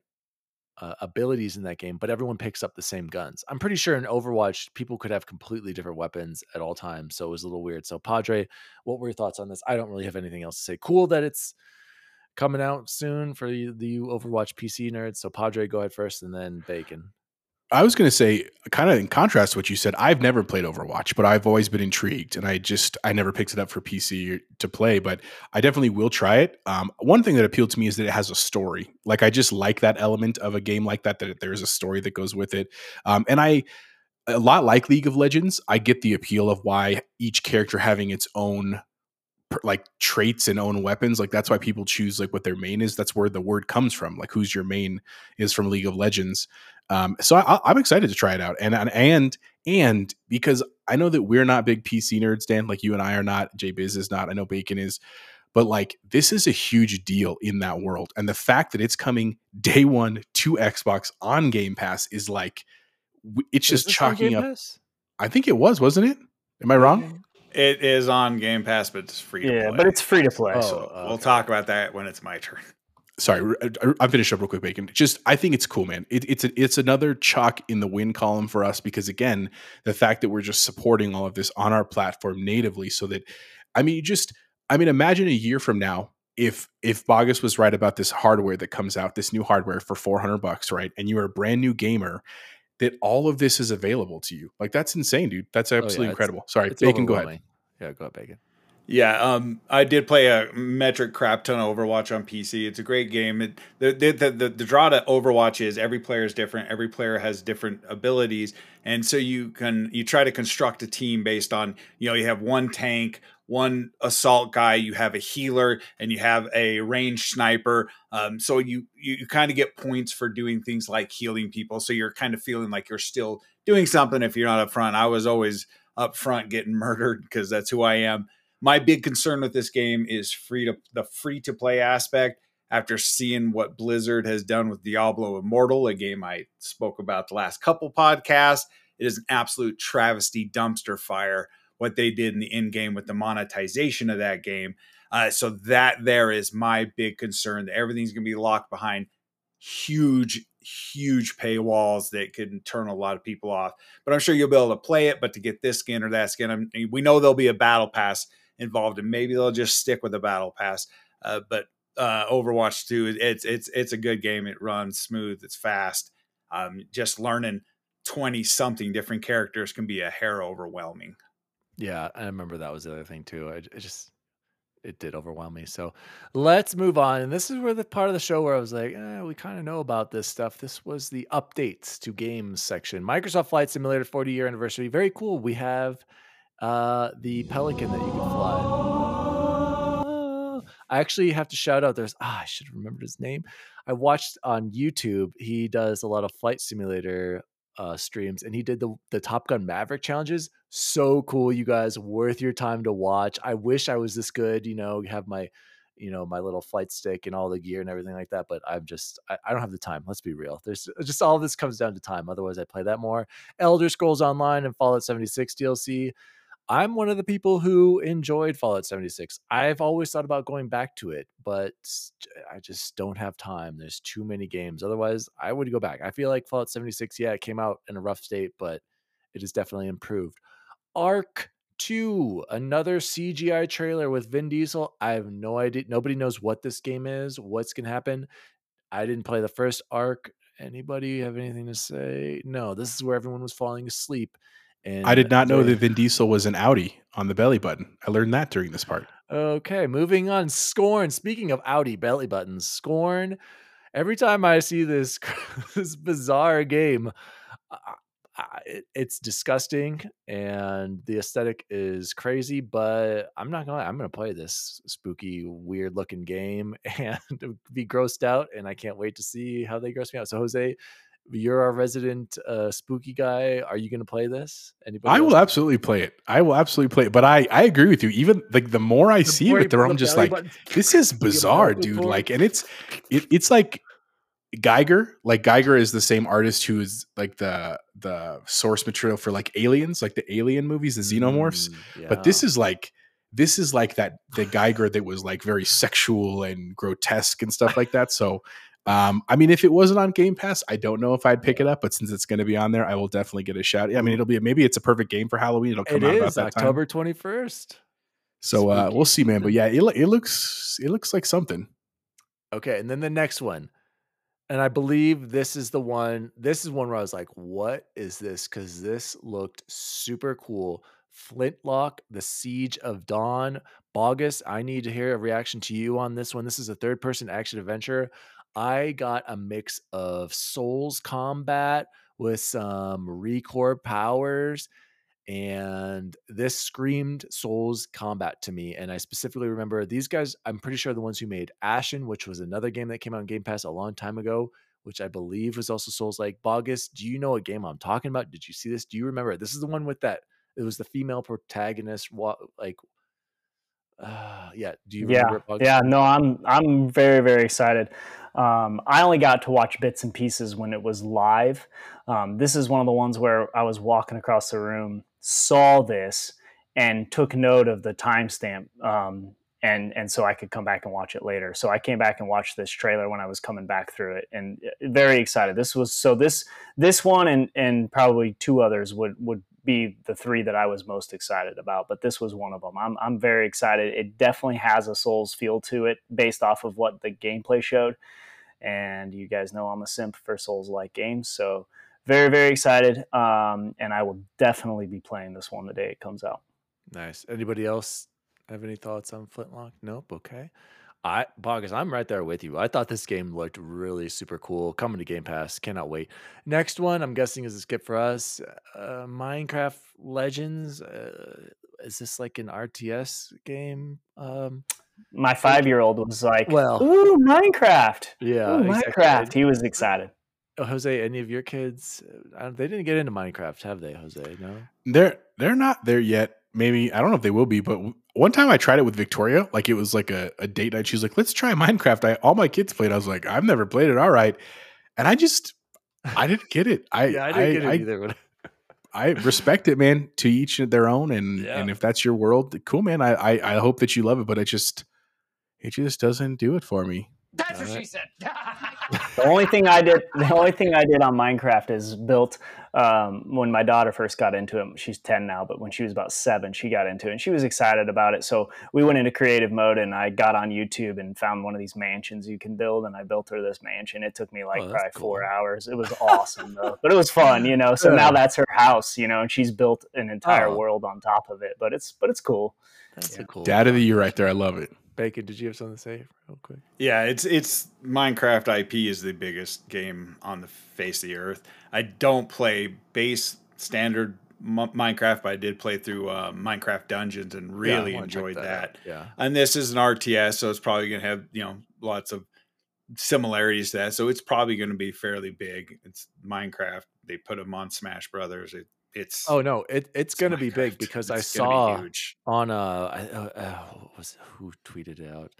abilities in that game, but everyone picks up the same guns. I'm pretty sure in Overwatch, people could have completely different weapons at all times, so it was a little weird. So, Padre, what were your thoughts on this? I don't really have anything else to say. Cool that it's coming out soon for the Overwatch PC nerds. So, Padre, go ahead first, and then Bacon. I was going to say, kind of in contrast to what you said, I've never played Overwatch, but I've always been intrigued, and I never picked it up for PC to play, but I definitely will try it. One thing that appealed to me is that it has a story. Like, I just like that element of a game like that there's a story that goes with it. A lot like League of Legends, I get the appeal of why each character having its own like traits and own weapons. Like, that's why people choose like what their main is. That's where the word comes from. Like, who's your main is from League of Legends. So I'm excited to try it out. And because I know that we're not big PC nerds, Dan, like you and I are not, JBiz is not, I know Bacon is, but like, this is a huge deal in that world. And the fact that it's coming day one to Xbox on Game Pass is like, it's just chalking up. I think it was, wasn't it? Am I wrong? Okay. It is on Game Pass, but it's free to play. Yeah, but it's free to play. So we'll talk about that when it's my turn. Sorry, I'll finish up real quick, Bacon. I think it's cool, man. It's another chalk in the win column for us because, again, the fact that we're just supporting all of this on our platform natively so that, imagine a year from now, if Bogus was right about this hardware that comes out, this new hardware for $400, right? And you are a brand new gamer, that all of this is available to you. Like, that's insane, dude. That's absolutely incredible. Sorry, Bacon, go ahead. Yeah, go ahead, Bacon. Yeah, I did play a metric crap ton of Overwatch on PC. It's a great game. The draw to Overwatch is every player is different. Every player has different abilities. And so you try to construct a team based on, you have one tank, one assault guy, you have a healer, and you have a ranged sniper. So you kind of get points for doing things like healing people. So you're kind of feeling like you're still doing something if you're not up front. I was always up front getting murdered because that's who I am. My big concern with this game is the free-to-play aspect. After seeing what Blizzard has done with Diablo Immortal, a game I spoke about the last couple podcasts, it is an absolute travesty dumpster fire what they did in the end game with the monetization of that game. So that there is my big concern, that everything's going to be locked behind huge, huge paywalls that can turn a lot of people off. But I'm sure you'll be able to play it, but to get this skin or that skin, we know there'll be a battle pass involved, and maybe they'll just stick with the battle pass. But Overwatch 2, it's a good game. It runs smooth. It's fast. Just learning 20 something different characters can be a hair overwhelming. Yeah, I remember that was the other thing too. It did overwhelm me. So let's move on. And this is where the part of the show where I was like, we kind of know about this stuff. This was the updates to games section. Microsoft Flight Simulator 40-year anniversary. Very cool. We have the Pelican that you can fly. I actually have to shout out. I should have remembered his name. I watched on YouTube. He does a lot of Flight Simulator streams, and he did the Top Gun Maverick challenges. So cool, you guys, worth your time to watch. I wish I was this good, have my, my little flight stick and all the gear and everything like that, but I don't have the time. Let's be real. There's just all this comes down to time. Otherwise I play that more. Elder Scrolls Online and Fallout 76 DLC. I'm one of the people who enjoyed Fallout 76. I've always thought about going back to it, but I just don't have time. There's too many games. Otherwise, I would go back. I feel like Fallout 76, it came out in a rough state, but it is definitely improved. Arc 2, another CGI trailer with Vin Diesel. I have no idea. Nobody knows what this game is, what's going to happen. I didn't play the first Arc. Anybody have anything to say? No, this is where everyone was falling asleep. And I did not know that Vin Diesel was an Audi on the belly button. I learned that during this part. Okay, moving on. Scorn. Speaking of Audi belly buttons, Scorn. Every time I see this, this bizarre game, it's disgusting, and the aesthetic is crazy, but I'm not going to lie. I'm going to play this spooky, weird-looking game and be grossed out, and I can't wait to see how they gross me out. So, Jose, you're our resident spooky guy. Are you going to play this? Anybody? I will absolutely play it. But I agree with you. Even like the more I see it, I'm just like, this is bizarre, dude. Like, and it's like Geiger. Like Geiger is the same artist who is like the source material for like Aliens, like the Alien movies, the Xenomorphs. Yeah. But this is like the Geiger that was like very sexual and grotesque and stuff like that. So I mean, if it wasn't on Game Pass, I don't know if I'd pick it up, but since it's going to be on there, I will definitely get a shout. I mean, it'll be maybe it's a perfect game for Halloween. It'll come out about that October 21st. So we'll see, man. But yeah, it looks like something. Okay, and then the next one, and I believe this is the one. This is one where I was like, "What is this?" Because this looked super cool. Flintlock, The Siege of Dawn. Bogus, I need to hear a reaction to you on this one. This is a third-person action adventure. I got a mix of Souls combat with some recore powers, and this screamed Souls combat to me. And I specifically remember these guys, I'm pretty sure the ones who made Ashen, which was another game that came out on Game Pass a long time ago, which I believe was also Souls-like. Bogus, do you know what game I'm talking about? Did you see this? Do you remember it? This is the one with that. It was the female protagonist. Do you remember? Yeah. No, I'm very, very excited. I only got to watch bits and pieces when it was live. This is one of the ones where I was walking across the room, saw this, and took note of the timestamp. And so I could come back and watch it later. So I came back and watched this trailer when I was coming back through it, and very excited. This one and probably two others would be the three that I was most excited about, but this was one of them. I'm very excited. It definitely has a Souls feel to it based off of what the gameplay showed. And you guys know I'm a simp for Souls-like games, so very, very excited. And I will definitely be playing this one the day it comes out. Nice. Anybody else have any thoughts on Flintlock? Nope. Okay. Bogus, I'm right there with you. I thought this game looked really super cool. Coming to Game Pass. Cannot wait. Next one, I'm guessing, is a skip for us. Minecraft Legends. Is this like an RTS game? My 5-year-old was like, ooh, Minecraft. Yeah, ooh, exactly. Minecraft. He was excited. Jose, any of your kids, they didn't get into Minecraft, have they, Jose? No? They're not there yet. Maybe, I don't know if they will be, but one time I tried it with Victoria. Like, it was like a date night. She was like, let's try Minecraft. All my kids played. I was like, I've never played it. All right. And I didn't get it. I didn't get it either. I respect it, man. To each their own. And if that's your world, cool, man. I hope that you love it, but it just doesn't do it for me. That's all what she said. The only thing I did on Minecraft is built when my daughter first got into it. She's 10 now, but when she was about 7, she got into it and she was excited about it. So we went into creative mode and I got on YouTube and found one of these mansions you can build, and I built her this mansion. It took me probably 4 hours. It was awesome though. But it was fun, you know. So now that's her house, you know, and she's built an entire world on top of it. But it's cool. That's a cool Dad of the Year right there. I love it. Bacon, did you have something to say real quick? Yeah, it's Minecraft IP is the biggest game on the face of the earth. I don't play base standard Minecraft, but I did play through Minecraft Dungeons and really enjoyed that. Yeah. And this is an RTS, so it's probably going to have, lots of similarities to that. So it's probably going to be fairly big. It's Minecraft. They put them on Smash Brothers. It's going to be big because I saw on who tweeted it out?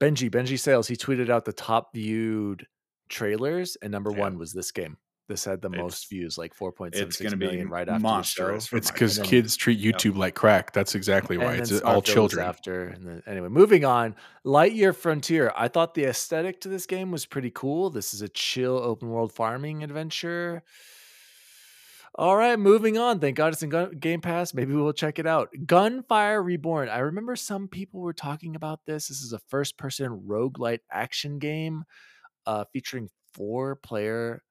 Benji Sales. He tweeted out the top viewed trailers, and number one was this game. This had the most views, like 4.76 million right after the show. It's because kids treat YouTube like crack. That's exactly why. It's all children. Anyway, moving on. Lightyear Frontier. I thought the aesthetic to this game was pretty cool. This is a chill open world farming adventure. All right, moving on. Thank God it's in Game Pass. Maybe we'll check it out. Gunfire Reborn. I remember some people were talking about this. This is a first-person roguelite action game featuring 4-player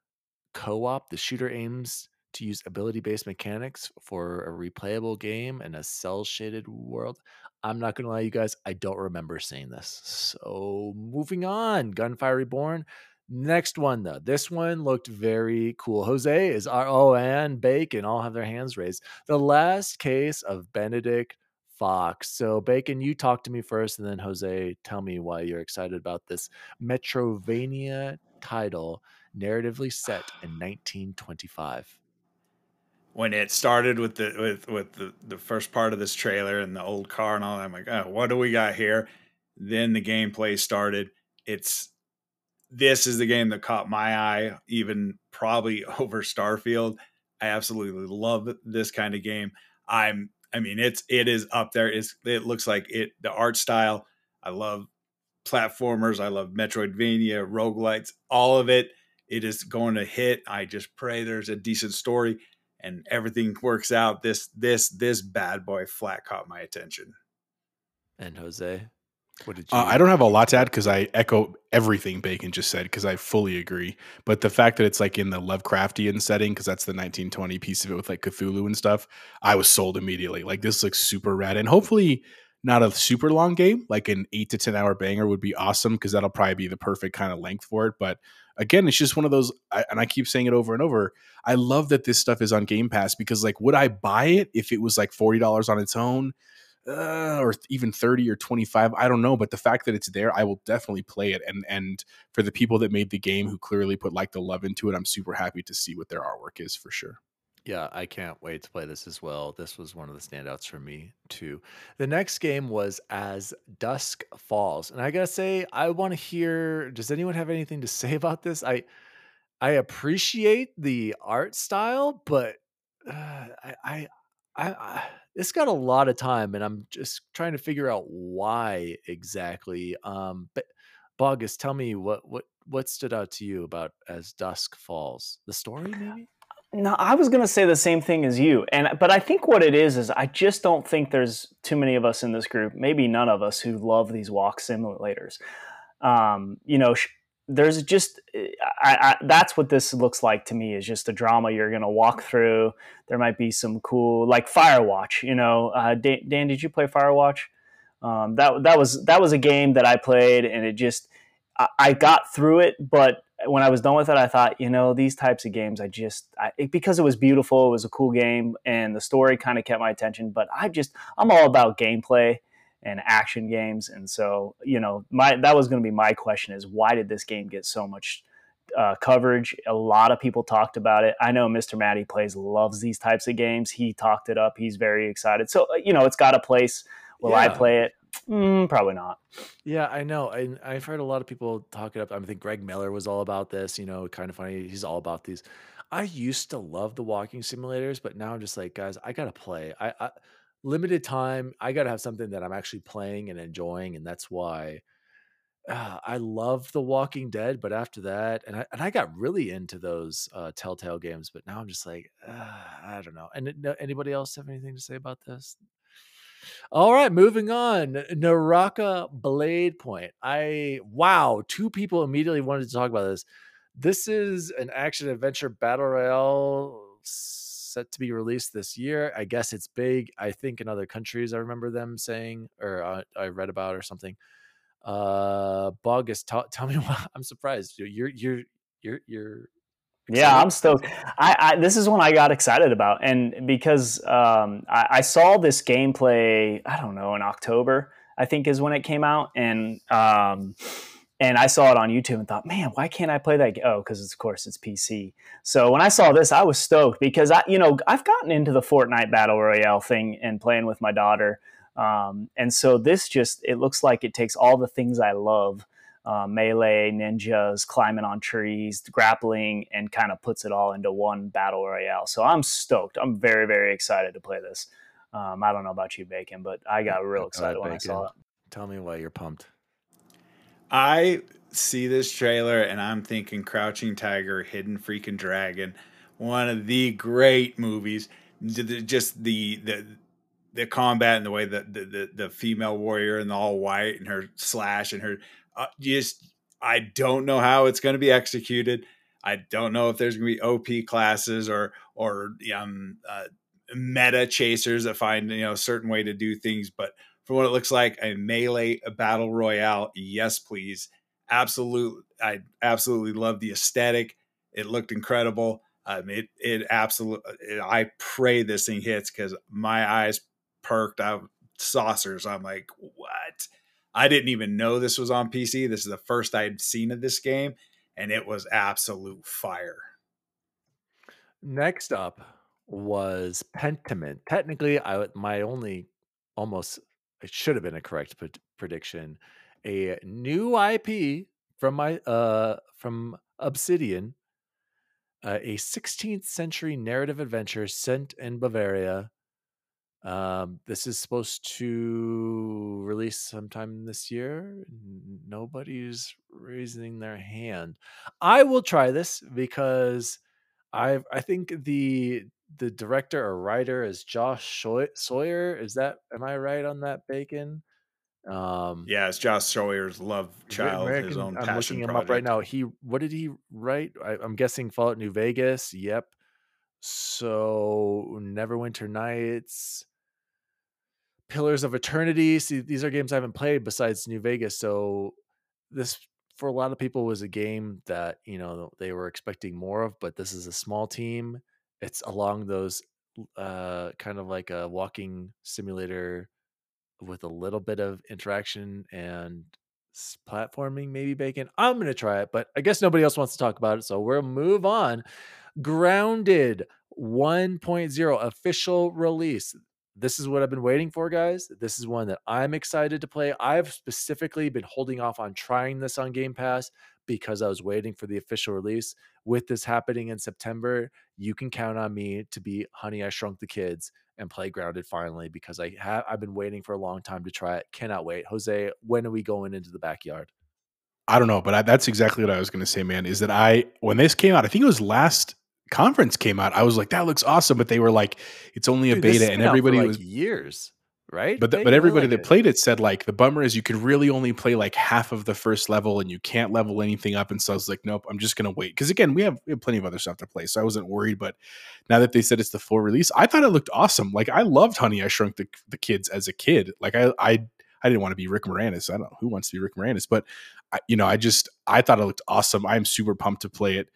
co-op. The shooter aims to use ability-based mechanics for a replayable game in a cel-shaded world. I'm not going to lie, you guys, I don't remember seeing this. So moving on, Gunfire Reborn. Next one, though. This one looked very cool. Jose is and Bacon all have their hands raised. The Last Case of Benedict Fox. So, Bacon, you talk to me first, and then, Jose, tell me why you're excited about this Metrovania title narratively set in 1925. When it started with the first part of this trailer and the old car and all that, I'm like, oh, what do we got here? Then the gameplay started. This is the game that caught my eye, even probably over Starfield. I absolutely love this kind of game. I mean, it is up there. It looks like it. The art style, I love platformers. I love Metroidvania, roguelites, all of it. It is going to hit. I just pray there's a decent story and everything works out. This bad boy flat caught my attention. And Jose, what did you? I don't have a lot to add because I echo everything Bacon just said because I fully agree. But the fact that it's like in the Lovecraftian setting, because that's the 1920 piece of it with like Cthulhu and stuff, I was sold immediately. Like this looks super rad, and hopefully not a super long game. Like an 8 to 10 hour banger would be awesome because that'll probably be the perfect kind of length for it. But again, it's just one of those, and I keep saying it over and over. I love that this stuff is on Game Pass because, like, would I buy it if it was like $40 on its own, or even 30 or 25? I don't know. But the fact that it's there, I will definitely play it. And for the people that made the game who clearly put like the love into it, I'm super happy to see what their artwork is for sure. Yeah, I can't wait to play this as well. This was one of the standouts for me, too. The next game was As Dusk Falls. And I got to say, I want to hear, does anyone have anything to say about this? I appreciate the art style, but it's got a lot of time, and I'm just trying to figure out why exactly. But Bogus, tell me what stood out to you about As Dusk Falls? The story, maybe? No, I was going to say the same thing as you. But I think what it is I just don't think there's too many of us in this group, maybe none of us, who love these walk simulators. There's just, that's what this looks like to me, is just a drama you're going to walk through. There might be some cool, like Firewatch, you know. Dan, did you play Firewatch? That was a game that I played, and it just, I got through it, but when I was done with it, I thought, you know, these types of games, because it was beautiful, it was a cool game, and the story kind of kept my attention, but I'm all about gameplay and action games. And so, you know, that was going to be my question, is why did this game get so much coverage? A lot of people talked about it. I know Mr. Matty Plays loves these types of games. He talked it up. He's very excited. So, you know, it's got a place. Will I play it? Probably not. Yeah, I know. I've heard a lot of people talk it up. I think Greg Miller was all about this, you know, Kind of Funny. He's all about these. I used to love the walking simulators, but now I'm just like, guys, I got to play. I limited time. I got to have something that I'm actually playing and enjoying. And that's why I love The Walking Dead. But after that, and I got really into those Telltale games, but now I'm just like, I don't know. And anybody else have anything to say about this? All right, moving on. Naraka Blade Point. Two people immediately wanted to talk about this. This is an action adventure battle royale set to be released this year. I guess it's big. I think in other countries, I remember them saying, or I read about or something. Bogus, tell me why. I'm surprised. You're excited. Yeah, I'm stoked. This is one I got excited about, and because I saw this gameplay, I don't know, in October, I think is when it came out, and I saw it on YouTube and thought, man, why can't I play that game? Oh, because of course it's PC. So when I saw this, I was stoked because I've gotten into the Fortnite Battle Royale thing and playing with my daughter, and so this just, it looks like it takes all the things I love. Melee, ninjas, climbing on trees, grappling, and kind of puts it all into one battle royale. So I'm stoked. I'm very, very excited to play this. I don't know about you, Bacon, but I got real excited when Bacon. I saw it. Tell me why you're pumped. I see this trailer and I'm thinking Crouching Tiger, Hidden Freaking Dragon, one of the great movies. Just the combat and the way that the female warrior in all white and her slash and her. I don't know how it's going to be executed. I don't know if there's going to be OP classes or meta chasers that find, you know, a certain way to do things. But for what it looks like, a melee battle royale, yes, please, absolutely. I absolutely love the aesthetic. It looked incredible. It absolutely. I pray this thing hits because my eyes perked out saucers. I'm like, what? I didn't even know this was on PC. This is the first I'd seen of this game, and it was absolute fire. Next up was Pentiment. Technically, my only almost, it should have been a correct prediction, a new IP from Obsidian, a 16th century narrative adventure set in Bavaria. This is supposed to released sometime this year. Nobody's raising their hand. I will try this because I think the director or writer is Josh Sawyer. Is that, am I right on that, Bacon? Yeah, it's Josh Sawyer's love child, American, his own passion. I'm looking him up right now. What did he write? I'm guessing Fallout New Vegas. Yep. So Neverwinter Nights, Pillars of Eternity. See, these are games I haven't played besides New Vegas. So this, for a lot of people, was a game that, you know, they were expecting more of, but this is a small team. It's along those kind of like a walking simulator with a little bit of interaction and platforming, maybe, Bacon. I'm going to try it, but I guess nobody else wants to talk about it, so we'll move on. Grounded 1.0 official release. This is what I've been waiting for, guys. This is one that I'm excited to play. I've specifically been holding off on trying this on Game Pass because I was waiting for the official release. With this happening in September, you can count on me to be Honey, I Shrunk the Kids and play Grounded finally, because I've been waiting for a long time to try it. Cannot wait. Jose, when are we going into the backyard? I don't know, but that's exactly what I was going to say, man, is that when this came out, I think it was last conference came out, I was like, that looks awesome, but they were like, it's only a beta, and everybody like was years, right? But everybody that played it said, like, the bummer is you could really only play like half of the first level and you can't level anything up. And so I was like, nope, I'm just gonna wait, because again, we have plenty of other stuff to play, so I wasn't worried. But now that they said it's the full release, I thought it looked awesome. Like, I loved Honey, I Shrunk the Kids as a kid. Like, I didn't want to be Rick Moranis. I don't know who wants to be Rick Moranis, but I thought it looked awesome. I'm super pumped to play it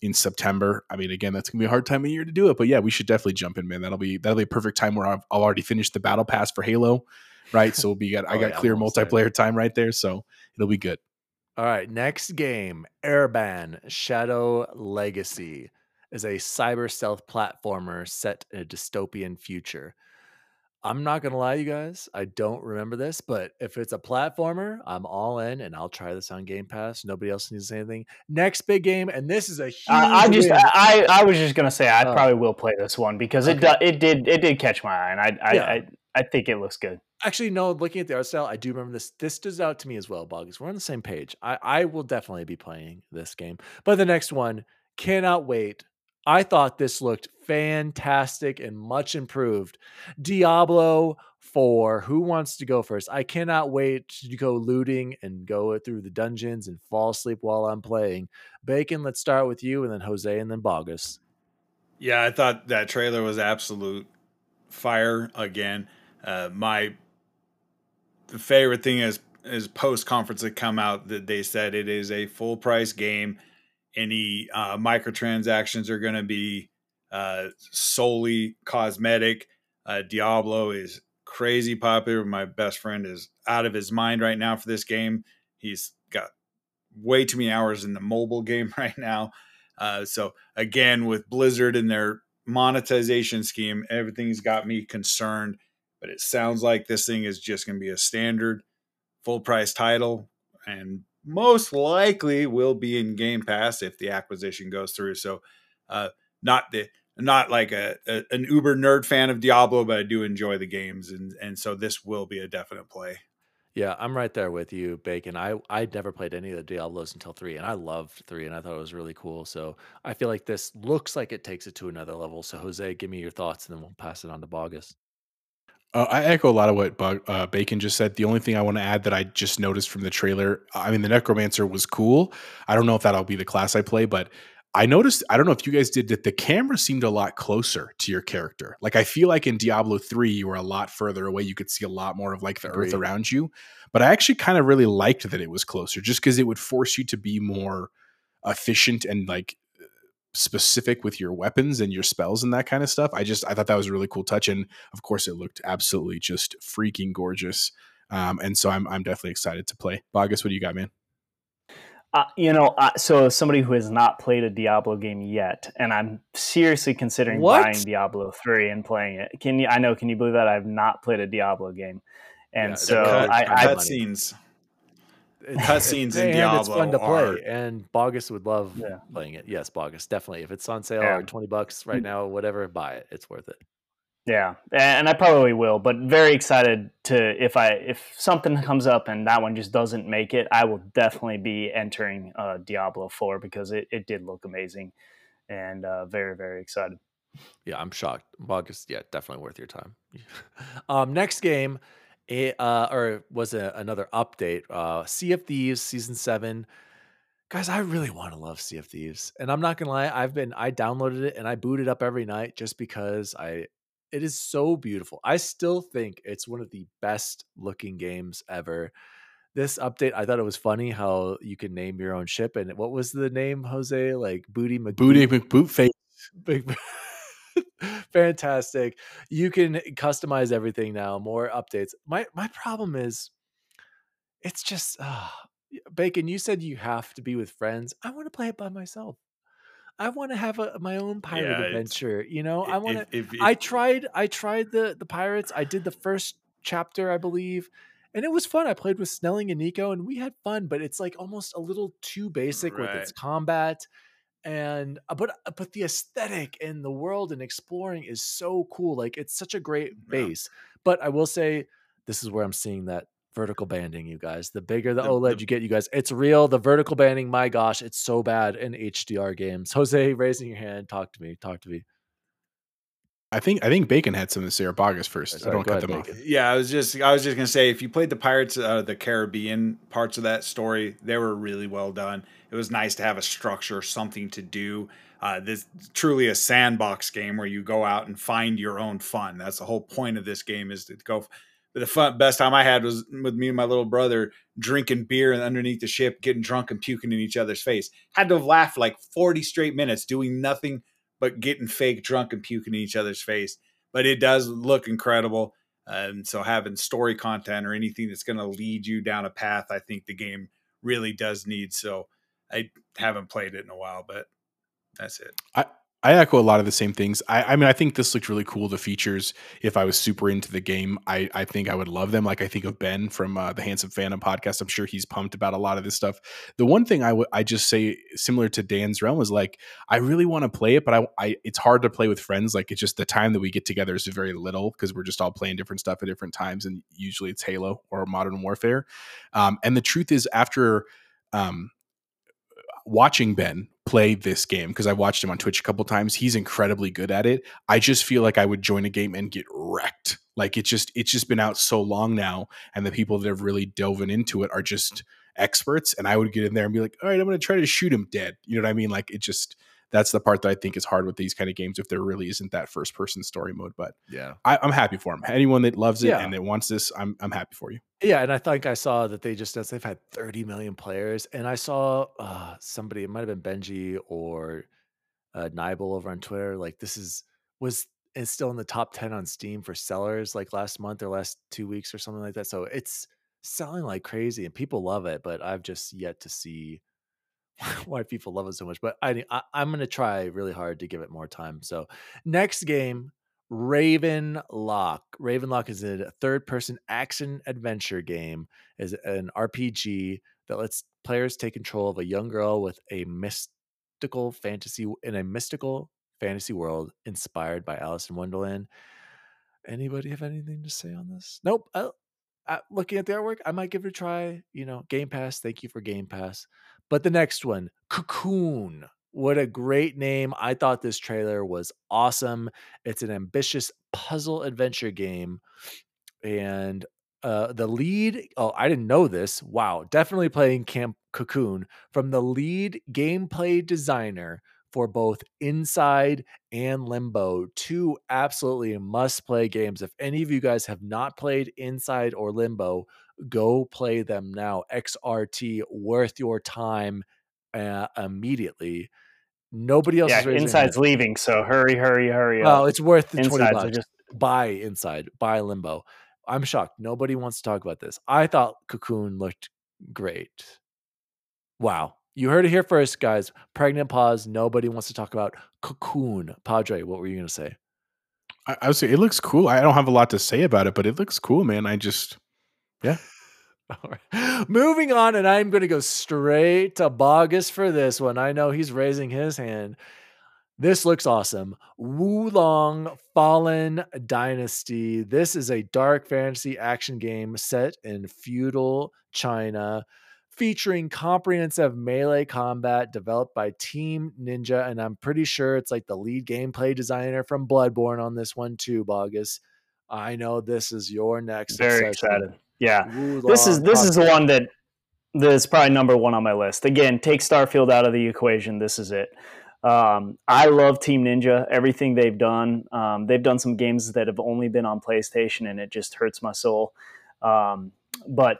in September. I mean, again, that's gonna be a hard time of year to do it, but yeah, we should definitely jump in, man. That'll be a perfect time where I'll already finish the battle pass for Halo, right? So clear multiplayer time right there, so it'll be good. All right, next game, Erban Shadow Legacy, is a cyber stealth platformer set in a dystopian future. I'm not gonna lie, you guys, I don't remember this, but if it's a platformer, I'm all in, and I'll try this on Game Pass. Nobody else needs to say anything. Next big game, and this is a huge. I was just gonna say I probably will play this one because it did catch my eye, and I think it looks good. Actually, no, looking at the art style, I do remember this. This stood out to me as well, Bogus. We're on the same page. I will definitely be playing this game. But the next one, cannot wait. I thought this looked fantastic and much improved. Diablo 4. Who wants to go first? I cannot wait to go looting and go through the dungeons and fall asleep while I'm playing. Bacon, let's start with you, and then Jose, and then Bogus. Yeah, I thought that trailer was absolute fire again. The favorite thing is post-conference that come out that they said it is a full-price game. Any microtransactions are going to be solely cosmetic. Diablo is crazy popular. My best friend is out of his mind right now for this game. He's got way too many hours in the mobile game right now. So again, with Blizzard and their monetization scheme, everything's got me concerned. But it sounds like this thing is just going to be a standard full price title, and most likely will be in Game Pass if the acquisition goes through. So not like an uber nerd fan of Diablo, but I do enjoy the games. And so this will be a definite play. Yeah, I'm right there with you, Bacon. I never played any of the Diablos until 3, and I loved 3, and I thought it was really cool. So I feel like this looks like it takes it to another level. So Jose, give me your thoughts, and then we'll pass it on to Bogus. I echo a lot of what Bacon just said. The only thing I want to add that I just noticed from the trailer, I mean, the Necromancer was cool. I don't know if that'll be the class I play, but I noticed, I don't know if you guys did, that the camera seemed a lot closer to your character. Like, I feel like in Diablo 3, you were a lot further away. You could see a lot more of like the earth around you. But I actually kind of really liked that it was closer, just because it would force you to be more efficient and like specific with your weapons and your spells and that kind of stuff. I thought that was a really cool touch, and of course it looked absolutely just freaking gorgeous. And so I'm definitely excited to play. Bogus, what do you got, man? So somebody who has not played a Diablo game yet, and I'm seriously considering buying Diablo 3 and playing it. Can you believe that I've not played a Diablo game? And yeah, so cutscenes in Diablo, it's fun to play, and Bogus would love playing it. Yes, Bogus, definitely. If it's on sale or $20 right now, whatever, buy it. It's worth it. Yeah, and I probably will, but very excited to if something comes up and that one just doesn't make it, I will definitely be entering Diablo 4 because it did look amazing, and very, very excited. Yeah, I'm shocked. Bogus, yeah, definitely worth your time. Next game, another update, Sea of Thieves Season 7. Guys, I really want to love Sea of Thieves, and I'm not gonna lie. I downloaded it and I boot it up every night just because it is so beautiful. I still think it's one of the best looking games ever. This update, I thought it was funny how you can name your own ship, and what was the name, Jose? Like Booty McBootface. Fantastic. You can customize everything now. More updates. My problem is, it's just. Bacon, you said you have to be with friends. I want to play it by myself. I want to have my own pirate adventure. You know, I want to. I tried the pirates. I did the first chapter, I believe, and it was fun. I played with Snelling and Nico, and we had fun. But it's like almost a little too basic with its combat, and but the aesthetic and the world and exploring is so cool. Like it's such a great base. Yeah. But I will say, this is where I'm seeing that. Vertical banding, you guys. The bigger the OLED you get, you guys, it's real. The vertical banding, my gosh, it's so bad in HDR games. Jose, raising your hand, talk to me. I think Bacon had something to say, or Bogus first. Sorry, I don't cut them off. Yeah, I was just gonna say, if you played the Pirates of the Caribbean parts of that story, they were really well done. It was nice to have a structure, something to do. This truly a sandbox game where you go out and find your own fun. That's the whole point of this game, is to go. The best time I had was with me and my little brother drinking beer and underneath the ship, getting drunk and puking in each other's face. Had to have laughed like 40 straight minutes doing nothing but getting fake drunk and puking in each other's face. But it does look incredible. So having story content or anything that's going to lead you down a path, I think the game really does need. So I haven't played it in a while, but that's it. I echo a lot of the same things. I mean, I think this looked really cool. The features, if I was super into the game, I think I would love them. Like I think of Ben from the Handsome Phantom podcast. I'm sure he's pumped about a lot of this stuff. The one thing I just say, similar to Dan's realm, is like, I really want to play it, but it's hard to play with friends. Like it's just the time that we get together is very little because we're just all playing different stuff at different times. And usually it's Halo or Modern Warfare. And the truth is, after watching Ben play this game, because I watched him on Twitch a couple times, he's incredibly good at it. I just feel like I would join a game and get wrecked. Like it's just been out so long now, and the people that have really dove into it are just experts, and I would get in there and be like, all right, I'm going to try to shoot him dead. You know what I mean? Like that's the part that I think is hard with these kind of games, if there really isn't that first person story mode. But yeah, I'm happy for him. Anyone that loves it and that wants this, I'm happy for you. Yeah, and I think I saw that they've had 30 million players, and I saw somebody, it might have been Benji or Nibel over on Twitter, like it's still in the top 10 on Steam for sellers like last month or last 2 weeks or something like that. So it's selling like crazy, and people love it, but I've just yet to see why people love it so much. But I'm going to try really hard to give it more time. So next game, Ravenlock. Ravenlock is a third-person action-adventure game. Is an RPG that lets players take control of a young girl with a mystical fantasy world inspired by Alice in Wonderland. Anybody have anything to say on this? Nope. Looking at the artwork, I might give it a try. You know, Game Pass. Thank you for Game Pass. But the next one, Cocoon. What a great name. I thought this trailer was awesome. It's an ambitious puzzle adventure game. And the lead, I didn't know this. Wow, definitely playing Camp Cocoon from the lead gameplay designer for both Inside and Limbo. Two absolutely must-play games. If any of you guys have not played Inside or Limbo, go play them now. XRT, worth your time. Immediately. Nobody else is raising Inside's leaving, so hurry up. Oh, it's worth the $20. Just buy Inside, buy Limbo. I'm shocked nobody wants to talk about this. I thought Cocoon looked great. Wow, you heard it here first, guys. Pregnant pause. Nobody wants to talk about Cocoon. Padre, what were you gonna say? I would say it looks cool. I don't have a lot to say about it, but it looks cool, man. All right. Moving on, and I'm going to go straight to Bogus for this one. I know he's raising his hand. This looks awesome. Wulong Fallen Dynasty. This is a dark fantasy action game set in feudal China, featuring comprehensive melee combat developed by Team Ninja. And I'm pretty sure it's like the lead gameplay designer from Bloodborne on this one too, Bogus. I know this is your next. Very excited. Yeah. Wulong, this is the one that's probably number one on my list. Again, take Starfield out of the equation. This is it. I love Team Ninja, everything they've done. They've done some games that have only been on PlayStation, and it just hurts my soul. But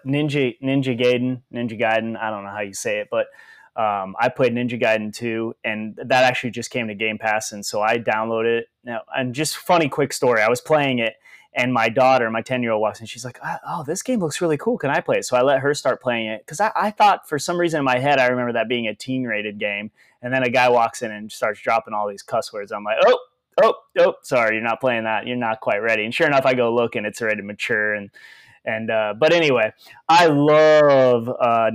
Ninja Gaiden, I don't know how you say it, but I played Ninja Gaiden 2, and that actually just came to Game Pass, and so I downloaded it. Now, and just funny quick story, I was playing it, and my daughter, my 10-year-old, walks in. She's like, oh, this game looks really cool. Can I play it? So I let her start playing it because I thought for some reason in my head I remember that being a teen-rated game. And then a guy walks in and starts dropping all these cuss words. I'm like, oh, sorry, you're not playing that. You're not quite ready. And sure enough, I go look, and it's already mature. But anyway, I love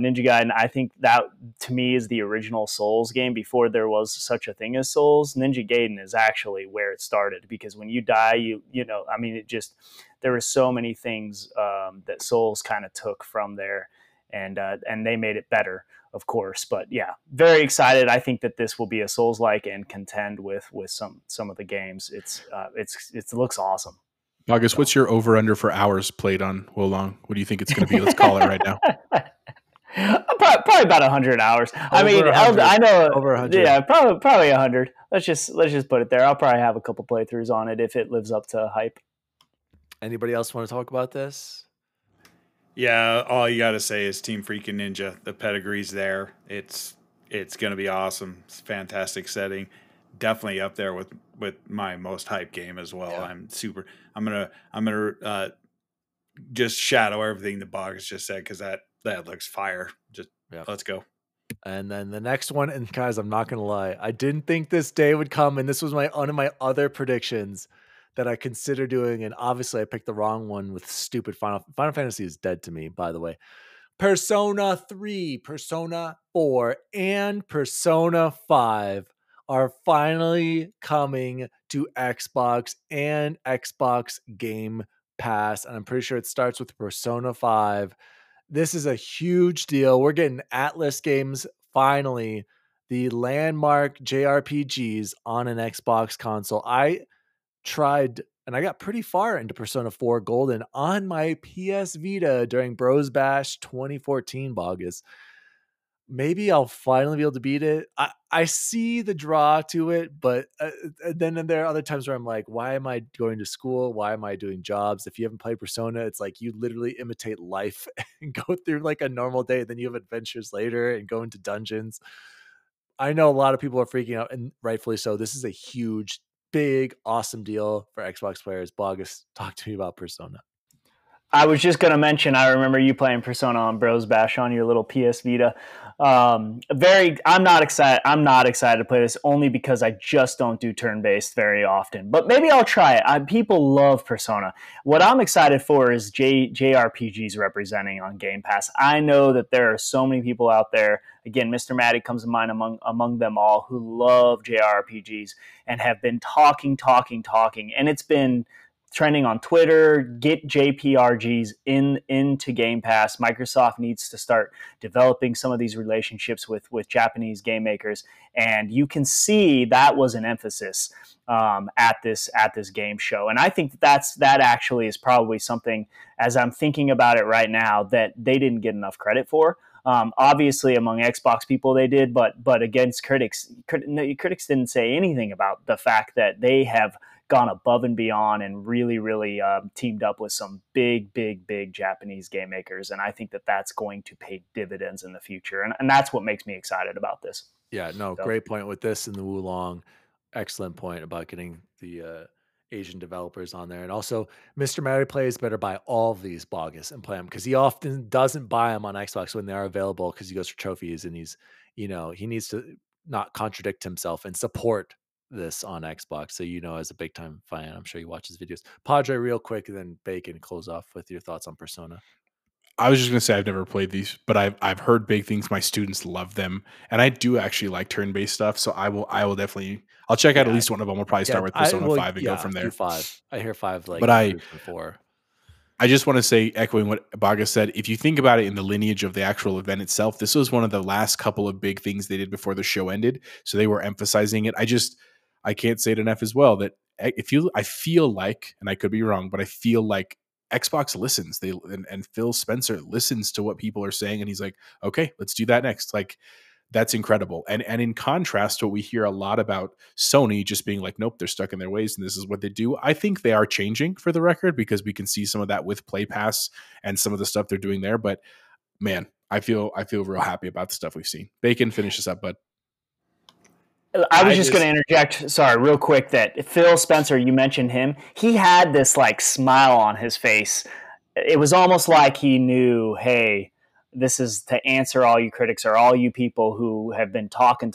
Ninja Gaiden. I think that, to me, is the original Souls game before there was such a thing as Souls. Ninja Gaiden is actually where it started because when you die, you know, I mean, it just, there were so many things that Souls kind of took from there, and they made it better, of course. But yeah, very excited. I think that this will be a Souls-like and contend with some of the games. It looks awesome. August, what's your over-under for hours played on Wulong? What do you think it's going to be? Let's call it right now. Probably about 100 hours. I mean, I know over 100. Yeah, probably 100. Let's just put it there. I'll probably have a couple playthroughs on it if it lives up to hype. Anybody else want to talk about this? Yeah, all you got to say is Team Freakin' Ninja. The pedigree's there. It's going to be awesome. It's a fantastic setting. Definitely up there with my most hype game as well. Yeah. I'm gonna just shadow everything the Bogus just said because that looks fire. Let's go. And then the next one, and guys, I'm not gonna lie, I didn't think this day would come, and this was one of my other predictions that I considered doing, and obviously I picked the wrong one with stupid Final Fantasy is dead to me, by the way. Persona 3, Persona 4, and Persona 5 are finally coming to Xbox and Xbox Game Pass. And I'm pretty sure it starts with Persona 5. This is a huge deal. We're getting Atlus games, finally, the landmark JRPGs on an Xbox console. I tried, and I got pretty far into Persona 4 Golden on my PS Vita during Bros Bash 2014, Bogus. Maybe I'll finally be able to beat it. I see the draw to it, but then there are other times where I'm like, why am I going to school? Why am I doing jobs? If you haven't played Persona, it's like you literally imitate life and go through like a normal day. Then you have adventures later and go into dungeons. I know a lot of people are freaking out, and rightfully so. This is a huge, big, awesome deal for Xbox players. Bogus, talk to me about Persona. I was just going to mention, I remember you playing Persona on Bros Bash on your little PS Vita. I'm not excited to play this only because I just don't do turn-based very often. But maybe I'll try it. People love Persona. What I'm excited for is JRPGs representing on Game Pass. I know that there are so many people out there. Again, Mr. Matty comes to mind among them all who love JRPGs and have been talking. And it's been trending on Twitter, get JRPGs into Game Pass. Microsoft needs to start developing some of these relationships with Japanese game makers, and you can see that was an emphasis at this game show. And I think that actually is probably something, as I'm thinking about it right now, that they didn't get enough credit for. Obviously, among Xbox people, they did, but against critics, critics didn't say anything about the fact that they have gone above and beyond and really, really teamed up with some big Japanese game makers. And I think that that's going to pay dividends in the future. And that's what makes me excited about this. Yeah, no, so. Great point with this and the Wulong. Excellent point about getting the Asian developers on there. And also, Mr. Matty Plays better buy all of these, Bogus, and play them, because he often doesn't buy them on Xbox when they are available because he goes for trophies, and he's, you know, he needs to not contradict himself and support this on Xbox. So, you know, as a big time fan, I'm sure you watch his videos. Padre, real quick, and then Bacon, close off with your thoughts on Persona. I was just going to say I've never played these, but I've heard big things. My students love them, and I do actually like turn-based stuff. So I will definitely I'll check out at least one of them. We'll probably start with Persona 5 and go from there. I hear 5 like before. I just want to say, echoing what Bogus said, if you think about it in the lineage of the actual event itself, this was one of the last couple of big things they did before the show ended. So they were emphasizing it. I can't say it enough as well that I feel like, and I could be wrong, but I feel like Xbox listens. And Phil Spencer listens to what people are saying. And he's like, okay, let's do that next. Like, that's incredible. And in contrast to what we hear a lot about Sony just being like, nope, they're stuck in their ways and this is what they do. I think they are changing, for the record, because we can see some of that with Play Pass and some of the stuff they're doing there. But man, I feel real happy about the stuff we've seen. Bacon, finish this up, bud. I was just going to interject, sorry, real quick, that Phil Spencer, you mentioned him. He had this like smile on his face. It was almost like he knew, hey, this is to answer all you critics or all you people who have been talking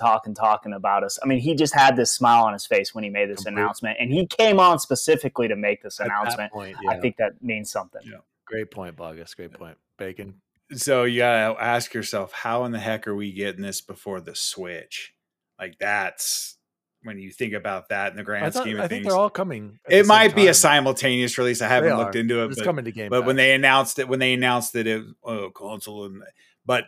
about us. I mean, he just had this smile on his face when he made this announcement, and he came on specifically to make this announcement. I think that means something. Yeah. Great point, Bogus. Great point. Bacon. So you got to ask yourself, how in the heck are we getting this before the Switch? Like, that's when you think about that in the grand scheme of things. I think they're all coming. It might be a simultaneous release. I haven't looked into it. It's coming to Game Pass. But when they announced that it console, but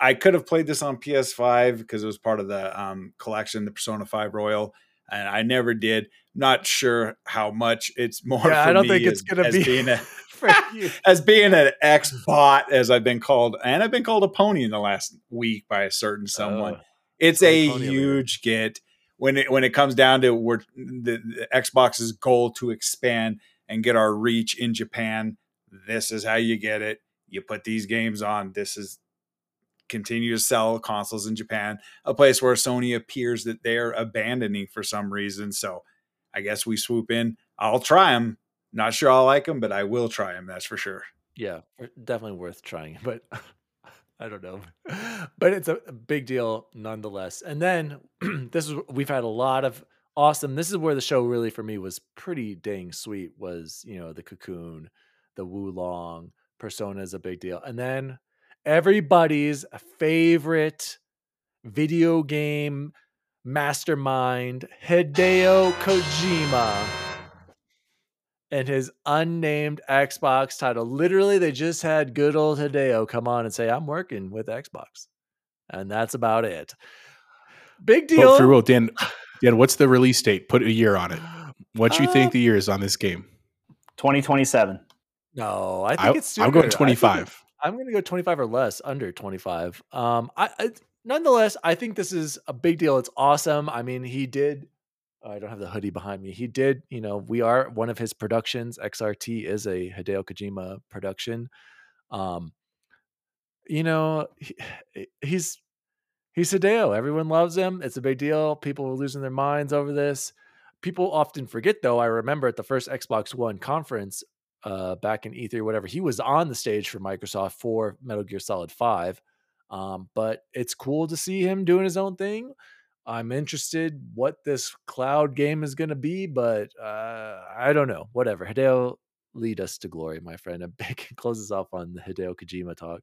I could have played this on PS5 because it was part of the collection, the Persona 5 Royal, and I never did. Not sure how much it's more. Yeah, I don't think it's going to be as being an ex-bot, as I've been called, and I've been called a pony in the last week by a certain someone. It's a huge get. When it comes down to the Xbox's goal to expand and get our reach in Japan, this is how you get it. You put these games on. This is continue to sell consoles in Japan, a place where Sony appears that they're abandoning for some reason. So I guess we swoop in. I'll try them. Not sure I'll like them, but I will try them. That's for sure. Yeah, definitely worth trying. But I don't know, but it's a big deal nonetheless. And then we've had a lot of awesome. This is where the show really for me was pretty dang sweet. Was, you know, the Cocoon, the Wulong, Persona is a big deal, and then everybody's favorite video game mastermind, Hideo Kojima, and his unnamed Xbox title. Literally, they just had good old Hideo come on and say, I'm working with Xbox. And that's about it. Big deal. But for real, Dan, what's the release date? Put a year on it. What do you think the year is on this game? 2027. No, I think it's sooner. I'm going 25. I'm going to go 25 or less, under 25. Nonetheless, I think this is a big deal. It's awesome. I mean, he did... I don't have the hoodie behind me. He did, you know, we are one of his productions. XRT is a Hideo Kojima production. You know, he's Hideo. Everyone loves him. It's a big deal. People are losing their minds over this. People often forget, though. I remember at the first Xbox One conference back in E3, whatever, he was on the stage for Microsoft for Metal Gear Solid 5. But it's cool to see him doing his own thing. I'm interested what this cloud game is going to be, but I don't know. Whatever. Hideo, lead us to glory, my friend. And Bacon closes off on the Hideo Kojima talk.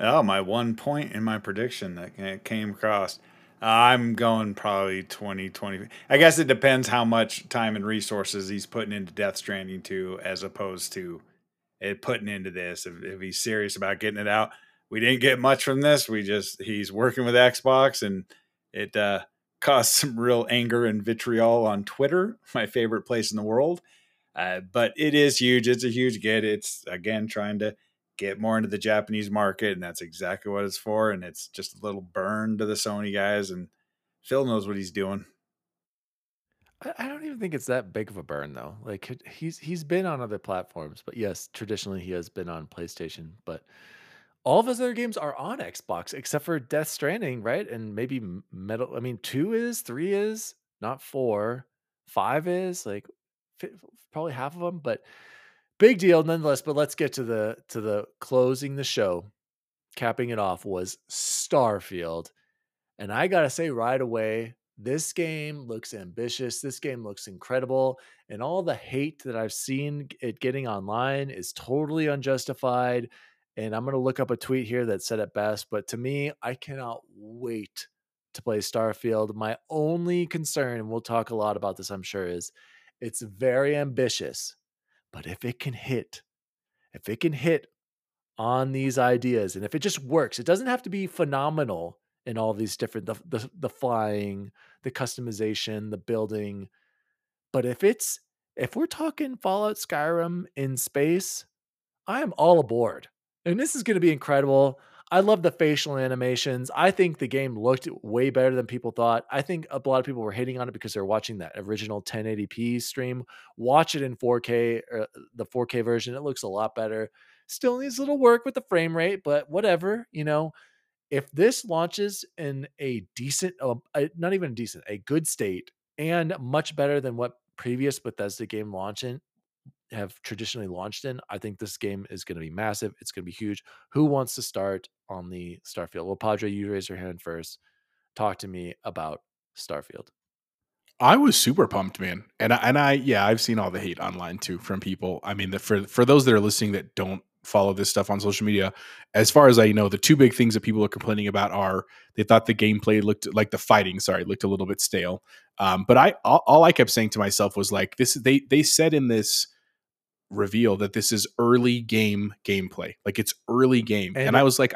Oh, my one point in my prediction that came across. I'm going probably 2020. I guess it depends how much time and resources he's putting into Death Stranding 2 as opposed to it putting into this. If he's serious about getting it out, we didn't get much from this. He's working with Xbox, and it caused some real anger and vitriol on Twitter, my favorite place in the world. But it is huge. It's a huge get. It's, again, trying to get more into the Japanese market, and that's exactly what it's for. And it's just a little burn to the Sony guys, and Phil knows what he's doing. I don't even think it's that big of a burn, though. Like, he's been on other platforms, but yes, traditionally he has been on PlayStation, but all of his other games are on Xbox, except for Death Stranding, right? And maybe Metal... I mean, 2 is, 3 is, not 4. 5 is, like, probably half of them, but big deal nonetheless. But let's get to the closing the show. Capping it off was Starfield. And I gotta say right away, This game looks ambitious. This game looks incredible. And all the hate that I've seen it getting online is totally unjustified. And I'm going to look up a tweet here that said it best. But to me, I cannot wait to play Starfield. My only concern, and we'll talk a lot about this, I'm sure, is it's very ambitious. But if it can hit on these ideas, and if it just works, it doesn't have to be phenomenal in all these different, the flying, the customization, the building. But if we're talking Fallout Skyrim in space, I am all aboard. And this is going to be incredible. I love the facial animations. I think the game looked way better than people thought. I think a lot of people were hating on it because they're watching that original 1080p stream. Watch it in 4K, or the 4K version. It looks a lot better. Still needs a little work with the frame rate, but whatever, you know. If this launches in a decent, not even decent, a good state, and much better than what previous Bethesda game have traditionally launched in, I think this game is going to be massive. It's going to be huge. Who wants to start on the Starfield? Well, Padre, you raise your hand first. Talk to me about Starfield. I was super pumped, man. And I've seen all the hate online too from people. I mean, for those that are listening that don't follow this stuff on social media, as far as I know, the two big things that people are complaining about are they thought the gameplay looked a little bit stale. But all I kept saying to myself was like, this, they said in this reveal that this is early game gameplay, like it's early game, and I was like,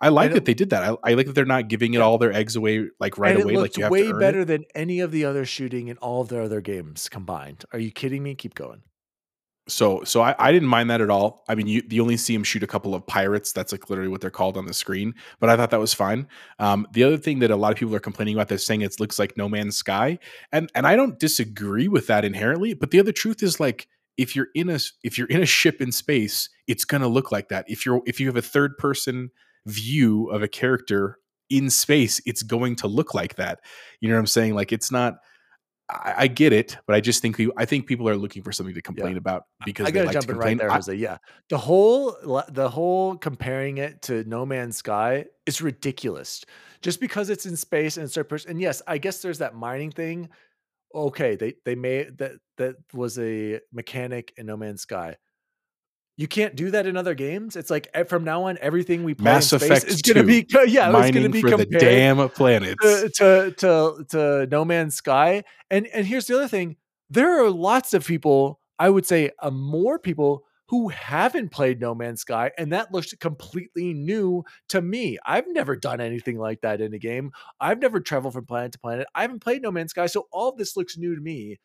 I like that they did that. I like that they're not giving it all their eggs away like right away. Like you have way better than any of the other shooting in all of their other games combined. Are you kidding me? Keep going. So I didn't mind that at all. I mean, you only see him shoot a couple of pirates. That's like literally what they're called on the screen. But I thought that was fine. The other thing that a lot of people are complaining about, they're saying it looks like No Man's Sky, and I don't disagree with that inherently. But the other truth is like, if you're in a ship in space, it's gonna look like that. If you have a third person view of a character in space, it's going to look like that. You know what I'm saying? Like it's not. I get it, but I just think people are looking for something to complain about because they like to complain. Right there, Jose. Yeah, the whole comparing it to No Man's Sky is ridiculous. Just because it's in space and it's third person, and yes, I guess there's that mining thing. Okay, they made that was a mechanic in No Man's Sky. You can't do that in other games. It's like from now on, everything we play Mass in space Effect is going to be mining for the damn planets to No Man's Sky. And here's the other thing: there are lots of people, I would say, more people who haven't played No Man's Sky, and that looks completely new to me. I've never done anything like that in a game. I've never traveled from planet to planet. I haven't played No Man's Sky, so all of this looks new to me.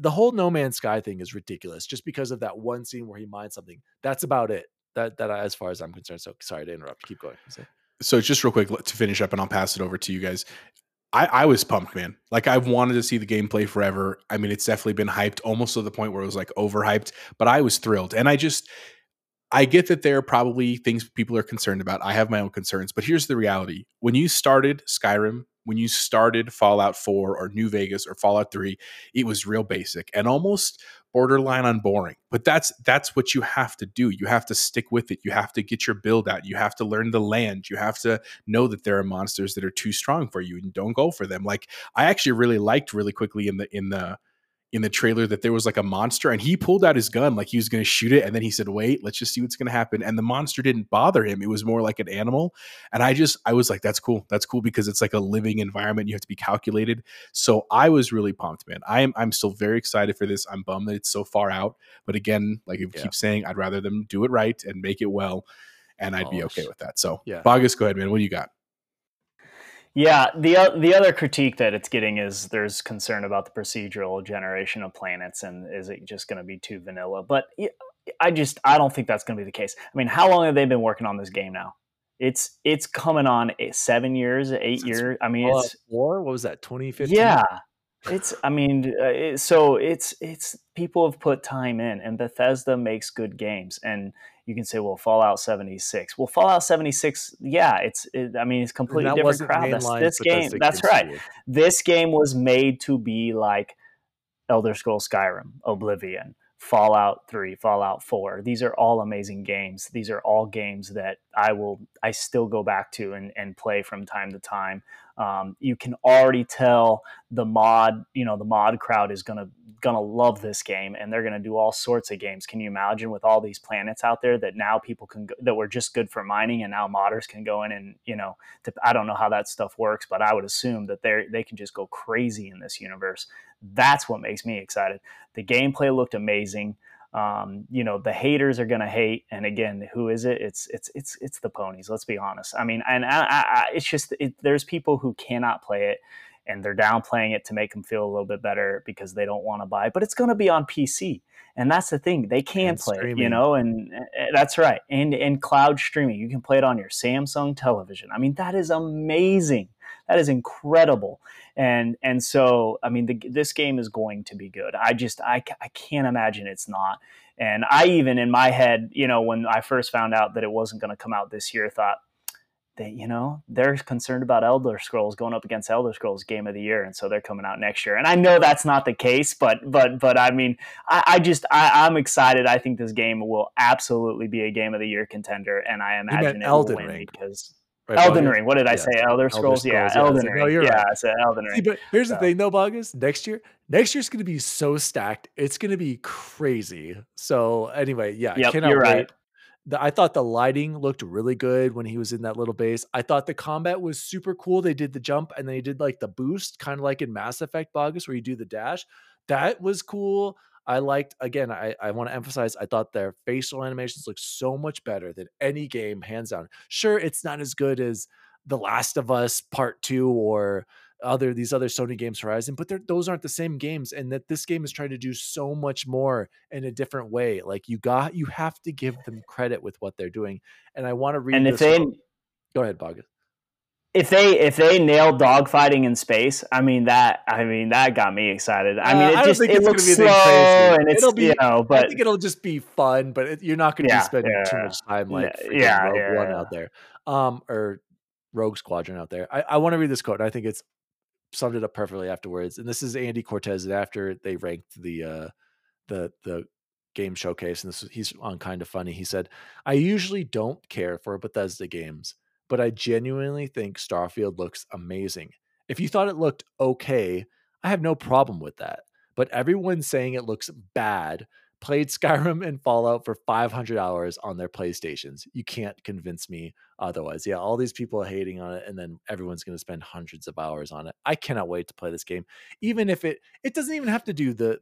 The whole No Man's Sky thing is ridiculous just because of that one scene where he mines something. That's about it. That as far as I'm concerned. So sorry to interrupt. Keep going. So just real quick to finish up, and I'll pass it over to you guys. I was pumped, man. Like I've wanted to see the gameplay forever. I mean, it's definitely been hyped almost to the point where it was like overhyped, but I was thrilled. And I get that there are probably things people are concerned about. I have my own concerns, but here's the reality. When you started Skyrim, when you started Fallout 4 or New Vegas or Fallout 3, it was real basic and almost borderline on boring. But that's what you have to do. You have to stick with it. You have to get your build out. You have to learn the land. You have to know that there are monsters that are too strong for you and don't go for them. Like I actually really liked really quickly in the trailer that there was like a monster and he pulled out his gun like he was going to shoot it, and then he said, wait, let's just see what's going to happen, and the monster didn't bother him. It was more like an animal, and I was like, that's cool because it's like a living environment. You have to be calculated. So I was really pumped, man. I'm still very excited for this. I'm bummed that it's so far out, but again, like I keep saying, I'd rather them do it right and make it well, and I'd be okay with that. So yeah, Bogus, go ahead, man. What do you got? Yeah, the other critique that it's getting is there's concern about the procedural generation of planets and is it just going to be too vanilla? But I don't think that's going to be the case. I mean, how long have they been working on this game now? It's coming on 7 years, 8 years. I mean, it's war. What was that? 2015. Yeah, it's. I mean, so it's people have put time in, and Bethesda makes good games. And you can say, well, Fallout 76. Well, Fallout 76, yeah, it's completely different crowd. This game, that's right. This game was made to be like Elder Scrolls Skyrim, Oblivion, Fallout 3, Fallout 4. These are all amazing games. These are all games that I still go back to and play from time to time. You can already tell the mod crowd is gonna love this game, and they're gonna do all sorts of games. Can you imagine with all these planets out there that now people can go, that were just good for mining, and now modders can go in and I don't know how that stuff works, but I would assume that they can just go crazy in this universe. That's what makes me excited. The gameplay looked amazing. The haters are gonna hate, and again, who is it? It's the ponies. Let's be honest. I mean, and there's people who cannot play it, and they're downplaying it to make them feel a little bit better because they don't want to buy. But it's gonna be on PC, and that's the thing. They can play it, and that's right. And cloud streaming, you can play it on your Samsung television. I mean, that is amazing. That is incredible. And so, I mean, this game is going to be good. I can't imagine it's not. And I even in my head, when I first found out that it wasn't going to come out this year, thought that, they're concerned about Elder Scrolls going up against Elder Scrolls Game of the Year. And so they're coming out next year. And I know that's not the case, but I mean, I'm excited. I think this game will absolutely be a Game of the Year contender. And I imagine it will win because... Right, Elden Bogus. Ring. What did I say? Elder Scrolls. Yeah, Elden Ring. No, you're right. I said Elden Ring. See, but here's the thing, though, Bogus. Next year's going to be so stacked. It's going to be crazy. So anyway, yeah, yep, cannot you're wait. Right. I thought the lighting looked really good when he was in that little base. I thought the combat was super cool. They did the jump and they did like the boost, kind of like in Mass Effect, Bogus, where you do the dash. That was cool. I liked, again, I want to emphasize, I thought their facial animations looked so much better than any game, hands down. Sure, it's not as good as The Last of Us Part 2 or these other Sony games, Horizon, but those aren't the same games, and that this game is trying to do so much more in a different way. Like, you have to give them credit with what they're doing. And I want to read Go ahead, Bogus. If they nail dogfighting in space, I mean that got me excited. I mean, it looks slow and it's but I think it'll just be fun. But you're not going to be spending too much time Rogue One out there, or Rogue Squadron out there. I want to read this quote. And I think it's summed it up perfectly afterwards. And this is Andy Cortez after they ranked the game showcase, and he's on Kind of Funny. He said, "I usually don't care for Bethesda games, but I genuinely think Starfield looks amazing. If you thought it looked okay, I have no problem with that. But everyone saying it looks bad played Skyrim and Fallout for 500 hours on their PlayStations. You can't convince me otherwise." Yeah, all these people are hating on it, and then everyone's going to spend hundreds of hours on it. I cannot wait to play this game, even if it doesn't even have to do the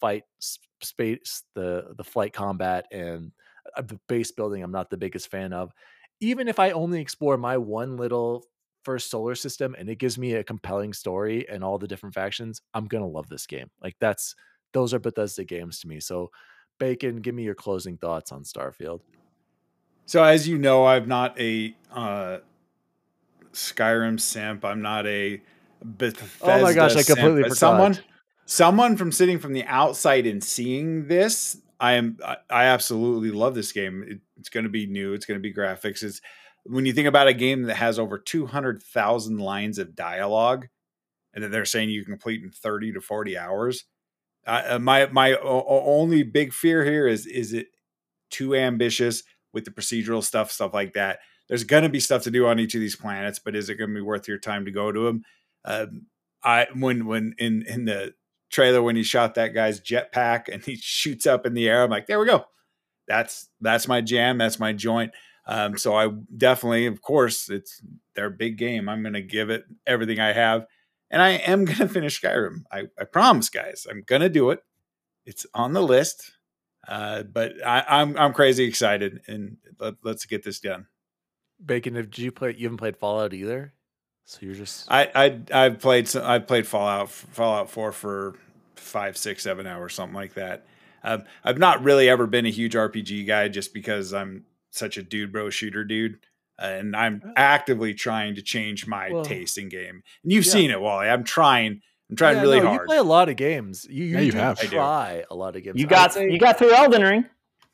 fight space, the flight combat, and the base building. I'm not the biggest fan of. Even if I only explore my one little first solar system and it gives me a compelling story and all the different factions, I'm going to love this game. Like, those are Bethesda games to me. So Bacon, give me your closing thoughts on Starfield. So as you know, I'm not a Skyrim simp. I'm not a Bethesda simp. Oh my gosh, I completely forgot. Someone from sitting from the outside and seeing this, I absolutely love this game. It's going to be new. It's going to be graphics. It's when you think about a game that has over 200,000 lines of dialogue, and then they're saying you complete in 30 to 40 hours. My only big fear here is it too ambitious with the procedural stuff like that. There's going to be stuff to do on each of these planets, but is it going to be worth your time to go to them? When in the trailer, when he shot that guy's jetpack and he shoots up in the air, I'm like, there we go. That's my jam. That's my joint. So I definitely, of course, it's their big game. I'm going to give it everything I have, and I am going to finish Skyrim. I promise, guys, I'm going to do it. It's on the list, but I'm crazy excited, and let's get this done. Bacon, you haven't played Fallout either? So you're just I've played Fallout 4 for 5, 6, 7 hours, something like that. I've not really ever been a huge RPG guy, just because I'm such a dude bro shooter dude, and I'm actively trying to change my taste in game. And you've seen it, Wally. I'm trying really hard. You play a lot of games. You try a lot of games. You got through Elden Ring.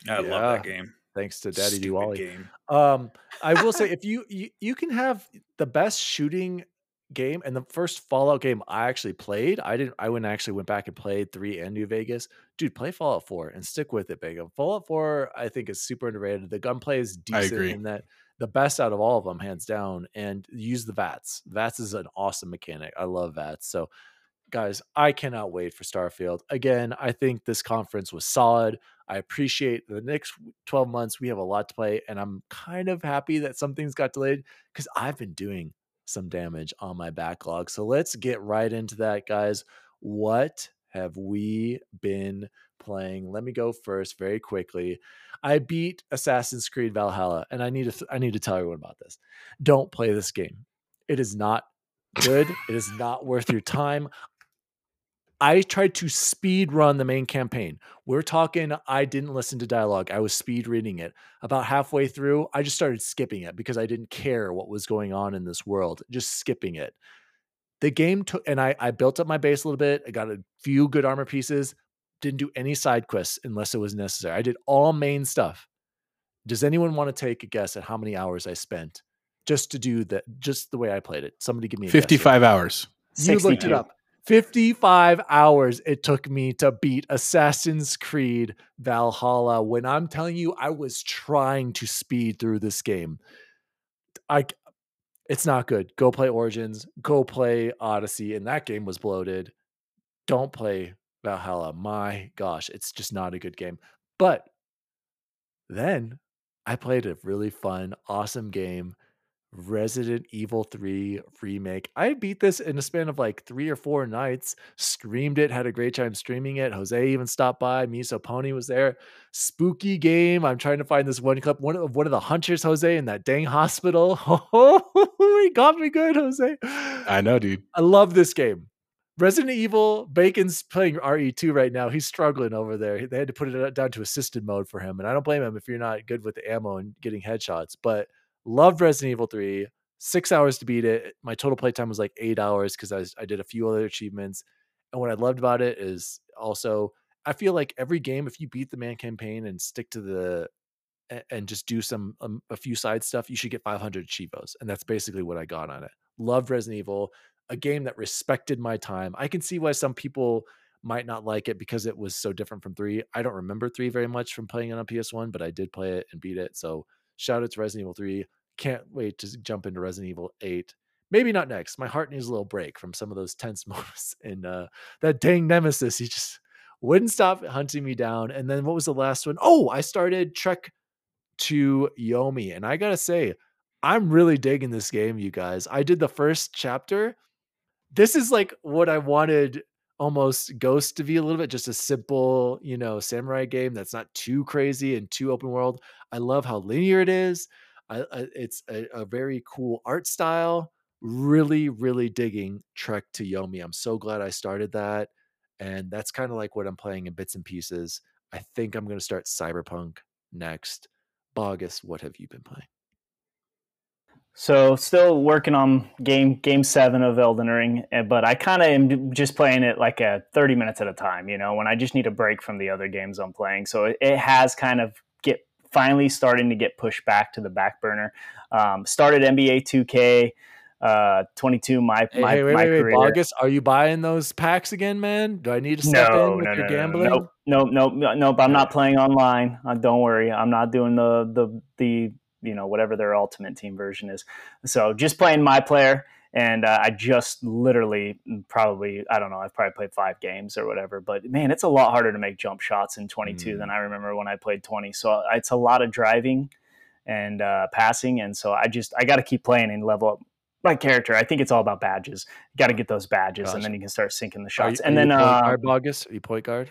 I love that game. Thanks to Daddy Duwally. I will say, if you can have the best shooting game and the first Fallout game I actually played, I went back and played 3 and New Vegas. Dude, play Fallout 4 and stick with it, Bingham. Fallout 4, I think, is super underrated. The gunplay is decent in that, the best out of all of them, hands down. And use the VATS. VATS is an awesome mechanic. I love VATS. So, guys, I cannot wait for Starfield. Again, I think this conference was solid. I appreciate the next 12 months. We have a lot to play, and I'm kind of happy that some things got delayed because I've been doing some damage on my backlog. So let's get right into that, guys. What have we been playing? Let me go first very quickly. I beat Assassin's Creed Valhalla, and I need to tell everyone about this. Don't play this game. It is not good. It is not worth your time. I tried to speed run the main campaign. We're talking, I didn't listen to dialogue. I was speed reading it. About halfway through, I just started skipping it because I didn't care what was going on in this world, just skipping it. The game took, and I built up my base a little bit. I got a few good armor pieces, didn't do any side quests unless it was necessary. I did all main stuff. Does anyone want to take a guess at how many hours I spent just to do that, just the way I played it? Somebody give me a 55 guess. Hours. You looked it up. 55 hours it took me to beat Assassin's Creed Valhalla. When I'm telling you, I was trying to speed through this game. It's not good. Go play Origins. Go play Odyssey. And that game was bloated. Don't play Valhalla. My gosh, it's just not a good game. But then I played a really fun, awesome game, Resident Evil 3 Remake. I beat this in a span of like 3 or 4 nights, streamed it, had a great time streaming it. Jose even stopped by. Miso Pony was there. Spooky game. I'm trying to find this one clip. One of the hunters, Jose, in that dang hospital. Oh, he got me good, Jose. I know, dude. I love this game. Resident Evil, Bacon's playing RE2 right now. He's struggling over there. They had to put it down to assisted mode for him. And I don't blame him if you're not good with the ammo and getting headshots, but loved Resident Evil 3. 6 hours to beat it. My total playtime was like 8 hours because I did a few other achievements. And what I loved about it is also, I feel like every game, if you beat the main campaign and stick to and just do some a few side stuff, you should get 500 Chivos. And that's basically what I got on it. Loved Resident Evil, a game that respected my time. I can see why some people might not like it because it was so different from 3. I don't remember 3 very much from playing it on PS1, but I did play it and beat it. So shout out to Resident Evil 3. Can't wait to jump into Resident Evil 8. Maybe not next. My heart needs a little break from some of those tense moments. And that dang nemesis, he just wouldn't stop hunting me down. And then what was the last one? Oh, I started Trek to Yomi. And I got to say, I'm really digging this game, you guys. I did the first chapter. This is like what I wanted almost Ghost to be a little bit, just a simple, samurai game that's not too crazy and too open world. I love how linear it is. It's a very cool art style. Really, really digging Trek to Yomi. I'm so glad I started that. And that's kind of like what I'm playing in bits and pieces. I think I'm going to start Cyberpunk next. Bogus, what have you been playing? So still working on game 7 of Elden Ring, but I kind of am just playing it like 30 minutes at a time, when I just need a break from the other games I'm playing. So it has kind of finally starting to get pushed back to the back burner. Started NBA 2K 22. My career. Bogus, are you buying those packs again, man? Do I need to step in with your gambling? No. I'm not playing online. Don't worry, I'm not doing the whatever their Ultimate Team version is. So just playing my player, and I just literally I've probably played 5 games or whatever, but man, it's a lot harder to make jump shots in 22 than I remember when I played 20. So it's a lot of driving and passing, and so I got to keep playing and level up my character. I think it's all about badges. You got to get those badges, and then you can start sinking the shots. Bogus, are you point guard?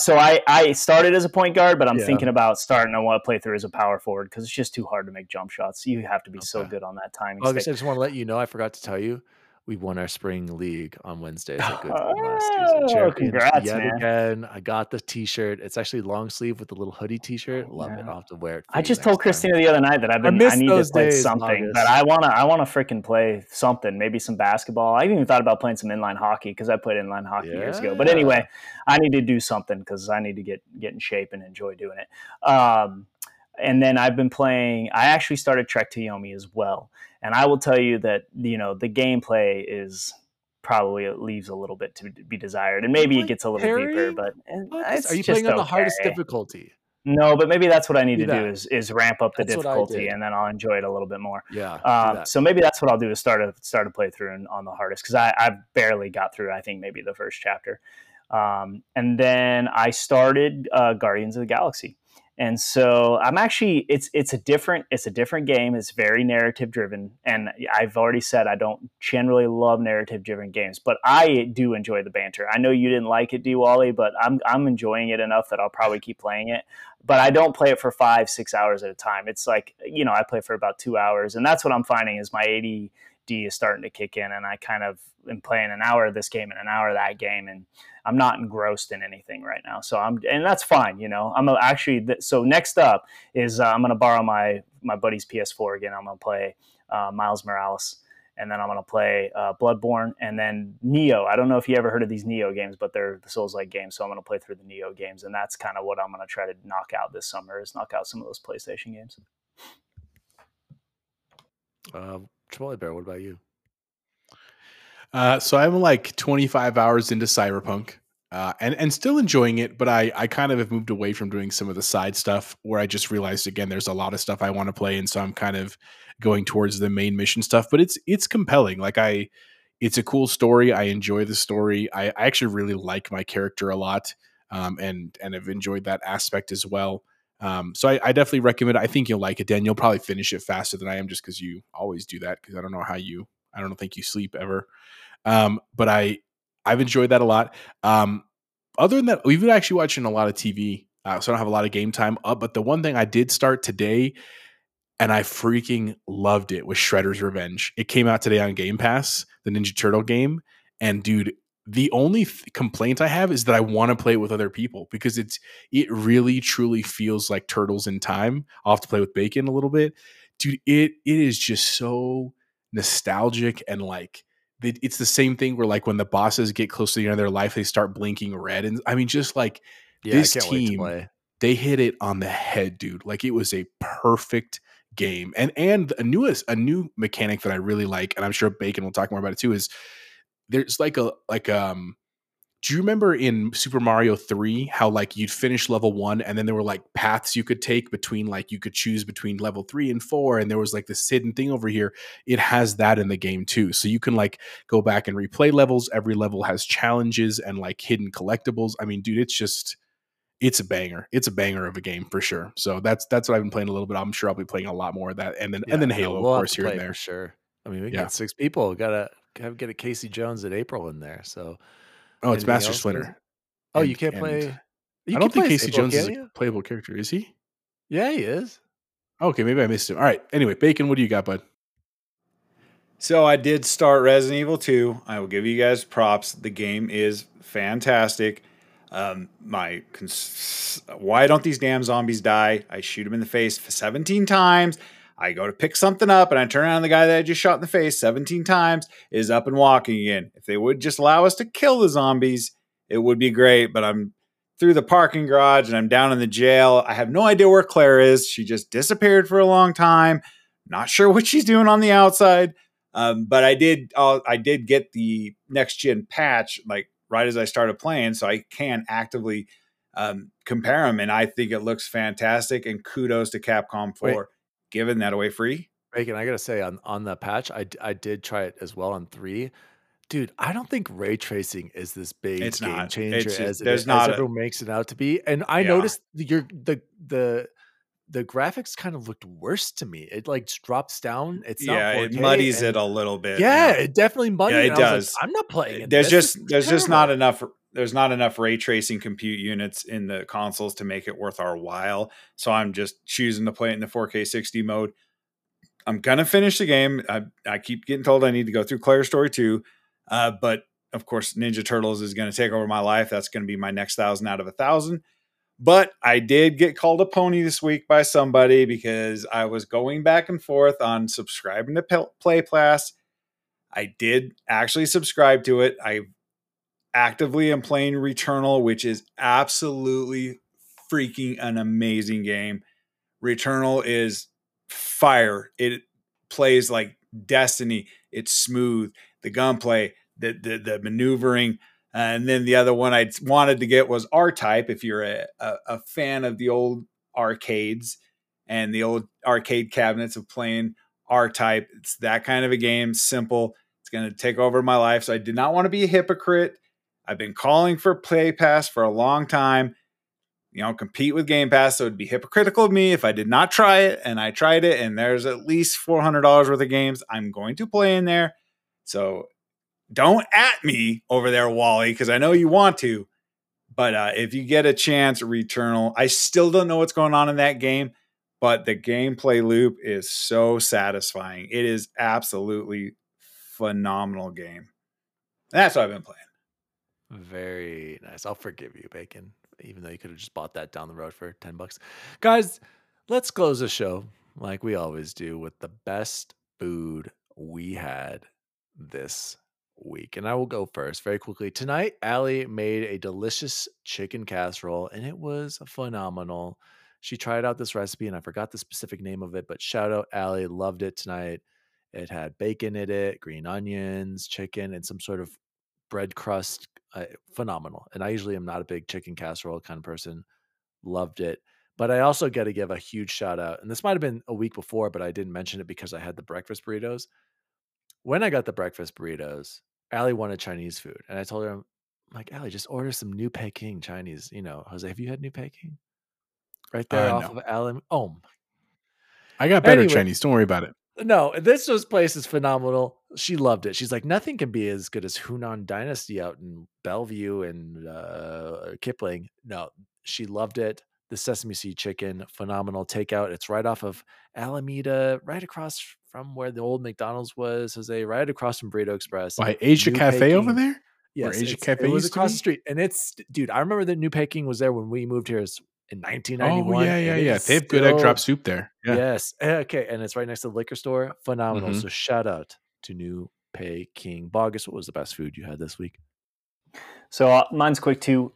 So I started as a point guard, but I'm thinking about starting. I want to play through as a power forward because it's just too hard to make jump shots. You have to be so good on that timing. Bogus, I just want to let you know, I forgot to tell you, we won our spring league on Wednesdays. Congrats, man. Again, I got the t-shirt. It's actually long sleeve with a little hoodie t-shirt. Love it. I'll have to wear it. I just told Christina the other night that I need to play something, but I want to freaking play something, maybe some basketball. I even thought about playing some inline hockey because I played inline hockey years ago. But anyway, I need to do something because I need to get in shape and enjoy doing it. And then I've been playing, I actually started Trek to Yomi as well. And I will tell you that, you know, the gameplay is probably, it leaves a little bit to be desired. And maybe it gets a little deeper, but it's Are you playing on the hardest difficulty? No, but maybe that's what I need to do is ramp up the difficulty, and then I'll enjoy it a little bit more. Yeah. So maybe that's what I'll do, is start a playthrough on the hardest, because I barely got through, I think, maybe the first chapter. And then I started Guardians of the Galaxy. And so I'm actually, it's a different game. It's very narrative driven. And I've already said, I don't generally love narrative driven games, but I do enjoy the banter. I know you didn't like it, D-Wally, but I'm enjoying it enough that I'll probably keep playing it, but I don't play it for 5-6 hours at a time. It's like, you know, I play for about 2 hours, and that's what I'm finding is my ADD is starting to kick in, and I kind of am playing an hour of this game and an hour of that game, and I'm not engrossed in anything right now. So and that's fine. You know, I'm actually, so next up is I'm going to borrow my buddy's PS4 again. I'm going to play Miles Morales, and then I'm going to play Bloodborne, and then Neo. I don't know if you ever heard of these Neo games, but they're the Souls-like games. So I'm going to play through the Neo games, and that's kind of what I'm going to try to knock out this summer, is knock out some of those PlayStation games. Chipotle Bear, what about you? So I'm like 25 hours into Cyberpunk, and still enjoying it, but I kind of have moved away from doing some of the side stuff, where I just realized, again, there's a lot of stuff I want to play. And so I'm kind of going towards the main mission stuff, but it's compelling. Like it's a cool story. I enjoy the story. I actually really like my character a lot, and have enjoyed that aspect as well. So I definitely recommend it. I think you'll like it, Dan. You'll probably finish it faster than I am, just because you always do that, because I don't think you sleep ever. But I've enjoyed that a lot. Other than that, we've been actually watching a lot of TV, so I don't have a lot of game time up. But the one thing I did start today, and I freaking loved it, was Shredder's Revenge. It came out today on Game Pass, the Ninja Turtle game. And dude, the only complaint I have is that I want to play it with other people, because it really truly feels like Turtles in Time. I'll have to play with Bacon a little bit. Dude, it is just so nostalgic, and like it's the same thing where, like, when the bosses get close to the end of their life, they start blinking red, and I mean, just like, this team, they hit it on the head, dude. Like, it was a perfect game, and a new mechanic that I really like, and I'm sure Bacon will talk more about it too, is there's do you remember in Super Mario 3 how, like, you'd finish level 1, and then there were, like, paths you could take between, like, you could choose between level 3 and 4, and there was, like, this hidden thing over here? It has that in the game too. So you can, like, go back and replay levels. Every level has challenges and, like, hidden collectibles. I mean, dude, it's a banger. It's a banger of a game for sure. So that's what I've been playing a little bit. I'm sure I'll be playing a lot more of that. And then Halo, of course, here and there. For sure. I mean, we got 6 people. We got to get a Casey Jones and April in there. So. Oh, it's Master Splinter. Oh, you can't play. I don't think Casey Jones is a playable character, is he? Yeah, he is. Okay, maybe I missed him. All right. Anyway, Bacon, what do you got, bud? So I did start Resident Evil 2. I will give you guys props. The game is fantastic. Why don't these damn zombies die? I shoot them in the face 17 times. I go to pick something up, and I turn around, and the guy that I just shot in the face 17 times is up and walking again. If they would just allow us to kill the zombies, it would be great. But I'm through the parking garage, and I'm down in the jail. I have no idea where Claire is. She just disappeared for a long time. Not sure what she's doing on the outside. But I did get the next gen patch, like, right as I started playing, so I can actively compare them. And I think it looks fantastic. And kudos to Capcom for giving that away free. Bacon, I gotta say, on the patch, I did try it as well on 3. Dude, I don't think ray tracing is this big game changer as everyone makes it out to be. And I noticed the graphics kind of looked worse to me. It, like, drops down. It's not 4K, it muddies it a little bit. Yeah, it definitely muddies. Yeah, it does. Like, I'm not playing it. There's just not enough. There's not enough ray tracing compute units in the consoles to make it worth our while. So I'm just choosing to play it in the 4K 60 mode. I'm going to finish the game. I keep getting told I need to go through Claire's story too. But of course, Ninja Turtles is going to take over my life. That's going to be my next 1,000 out of 1,000. But I did get called a pony this week by somebody, because I was going back and forth on subscribing to Play Pass. I did actually subscribe to it. I actively am playing Returnal, which is absolutely freaking an amazing game. Returnal is fire. It plays like Destiny. It's smooth. The gunplay, the maneuvering. And then the other one I wanted to get was R-Type. If you're a fan of the old arcades and the old arcade cabinets of playing R-Type, it's that kind of a game. Simple. It's going to take over my life. So I did not want to be a hypocrite. I've been calling for Play Pass for a long time. You know, compete with Game Pass. So it'd be hypocritical of me if I did not try it. And I tried it, and there's at least $400 worth of games I'm going to play in there. So don't at me over there, Wally, because I know you want to. But if you get a chance, Returnal. I still don't know what's going on in that game, but the gameplay loop is so satisfying. It is absolutely phenomenal game. And that's what I've been playing. Very nice. I'll forgive you, Bacon, even though you could have just bought that down the road for $10. Guys, let's close the show like we always do with the best food we had this week. And I will go first very quickly. Tonight, Allie made a delicious chicken casserole, and it was phenomenal. She tried out this recipe, and I forgot the specific name of it, but shout out Allie, loved it tonight. It had bacon in it, green onions, chicken, and some sort of bread crust. Phenomenal. And I usually am not a big chicken casserole kind of person. Loved it. But I also got to give a huge shout out. And this might have been a week before, but I didn't mention it because I had the breakfast burritos. When I got the breakfast burritos, Allie wanted Chinese food. And I told her, I'm like, Allie, just order some New Peking Chinese. You know, Jose, have you had New Peking? Right there off no. of Allie. Oh, my. I got better anyway, Chinese. Don't worry about it. No, this place is phenomenal. She loved it. She's like, nothing can be as good as Hunan Dynasty out in Bellevue and Kipling. No, she loved it. The sesame seed chicken, phenomenal takeout. It's right off of Alameda, right across from where the old McDonald's was, Jose, right across from Burrito Express. By Asia New Cafe Peking. Over there? Yes, Asia Cafe it was across the street. And it's, dude, I remember that New Peking was there when we moved here in 1991. Oh, yeah. They have good egg drop soup there. Yeah. Yes. Okay, and it's right next to the liquor store. Phenomenal. Mm-hmm. So shout out to New Peking. Bogus, what was the best food you had this week? So mine's quick too.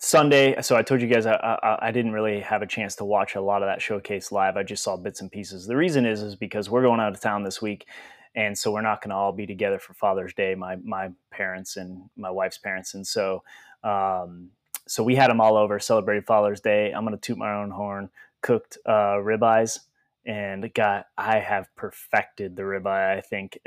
Sunday, so I told you guys I didn't really have a chance to watch a lot of that showcase live. I just saw bits and pieces. The reason is because we're going out of town this week, and so we're not going to all be together for Father's Day, my parents and my wife's parents. And so so we had them all over, celebrated Father's Day. I'm going to toot my own horn, cooked ribeyes. And God, I have perfected the ribeye, I think.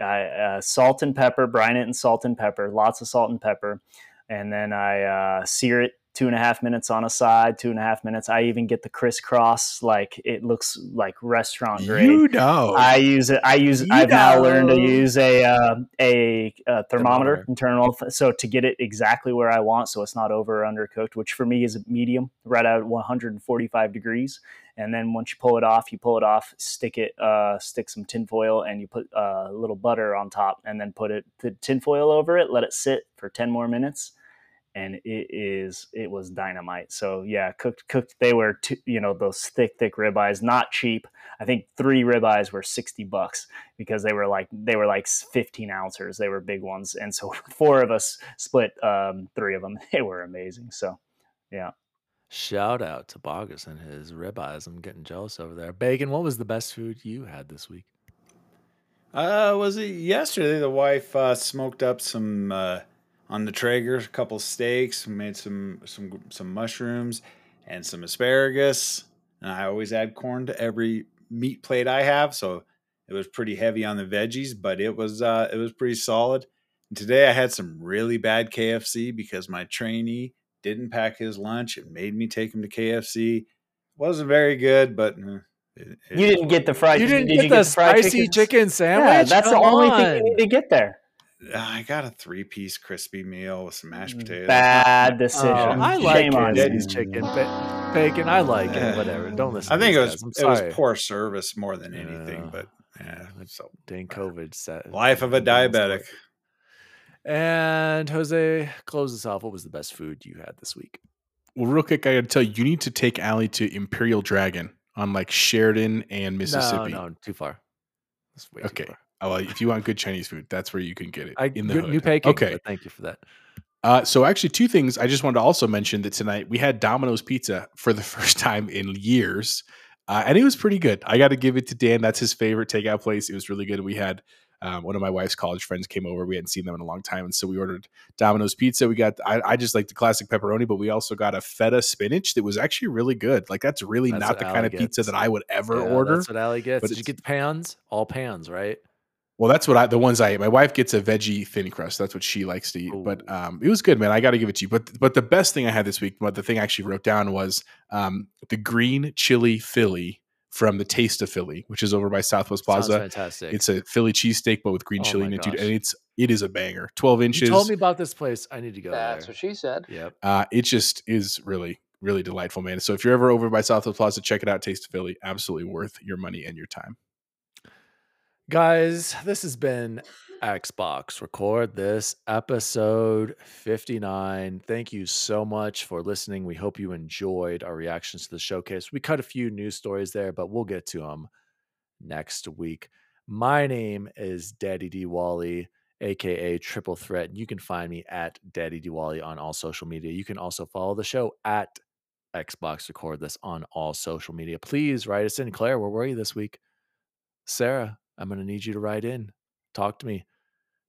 Salt and pepper, brine it in salt and pepper, lots of salt and pepper. And then I sear it 2.5 minutes on a side, 2.5 minutes. I even get the crisscross, like it looks like restaurant grade. You know, I use it. I've now learned to use a thermometer, internal, so to get it exactly where I want, so it's not over or undercooked, which for me is a medium, right at 145 degrees. And then once you pull it off, stick it, stick some tinfoil, and you put a little butter on top, and then put the tinfoil over it. Let it sit for 10 more minutes. And it was dynamite. So yeah, cooked. They were, those thick ribeyes, not cheap. I think 3 ribeyes were $60 because they were like 15 ounces. They were big ones. And so 4 of us split 3 of them. They were amazing. So yeah. Shout out to Bogus and his ribeyes. I'm getting jealous over there. Bacon, what was the best food you had this week? Was it yesterday? The wife smoked up some, on the Traeger, a couple steaks, made some mushrooms and some asparagus. And I always add corn to every meat plate I have, so it was pretty heavy on the veggies, but it was pretty solid. And today I had some really bad KFC because my trainee didn't pack his lunch and made me take him to KFC. It wasn't very good, but. You didn't get the fried. Did you get the spicy chicken sandwich. Yeah, that's the only thing you need to get there. I got a 3-piece crispy meal with some mashed potatoes. Bad decision. I like Daddy's chicken, bacon. I like it. Whatever. Don't listen. I think it was poor service more than anything. But yeah, so dang COVID set. Life of a diabetic. And Jose, close this off. What was the best food you had this week? Well, real quick, I got to tell you, you need to take Allie to Imperial Dragon on like Sheridan and Mississippi. No, too far. That's way too far. Well, if you want good Chinese food, that's where you can get it. In the hood. New Peking. Okay. Thank you for that. So actually 2 things. I just wanted to also mention that tonight we had Domino's Pizza for the first time in years. And it was pretty good. I got to give it to Dan. That's his favorite takeout place. It was really good. We had one of my wife's college friends came over. We hadn't seen them in a long time. And so we ordered Domino's pizza. We got, I just like the classic pepperoni, but we also got a feta spinach that was actually really good. Like that's really not the kind of pizza that I would ever order. That's what Allie gets. But did you get the pans? All pans, right? Well, that's what the ones I eat. My wife gets a veggie thin crust. That's what she likes to eat. Ooh. But it was good, man. I got to give it to you. But the best thing I had this week, but the thing I actually wrote down was the green chili Philly from the Taste of Philly, which is over by Southwest Plaza. Sounds fantastic. It's a Philly cheesesteak, but with green chili in it, dude. And it is a banger. 12 inches. You told me about this place. I need to go. That's what she said. Yep. It just is really, really delightful, man. So if you're ever over by Southwest Plaza, check it out. Taste of Philly. Absolutely worth your money and your time. Guys, this has been Xbox Record. This episode 59. Thank you so much for listening. We hope you enjoyed our reactions to the showcase. We cut a few news stories there, but we'll get to them next week. My name is Daddy D Wally, aka Triple Threat. You can find me at Daddy D Wally on all social media. You can also follow the show at Xbox Record This on all social media. Please write us in. Claire, where were you this week? Sarah, I'm going to need you to write in. Talk to me.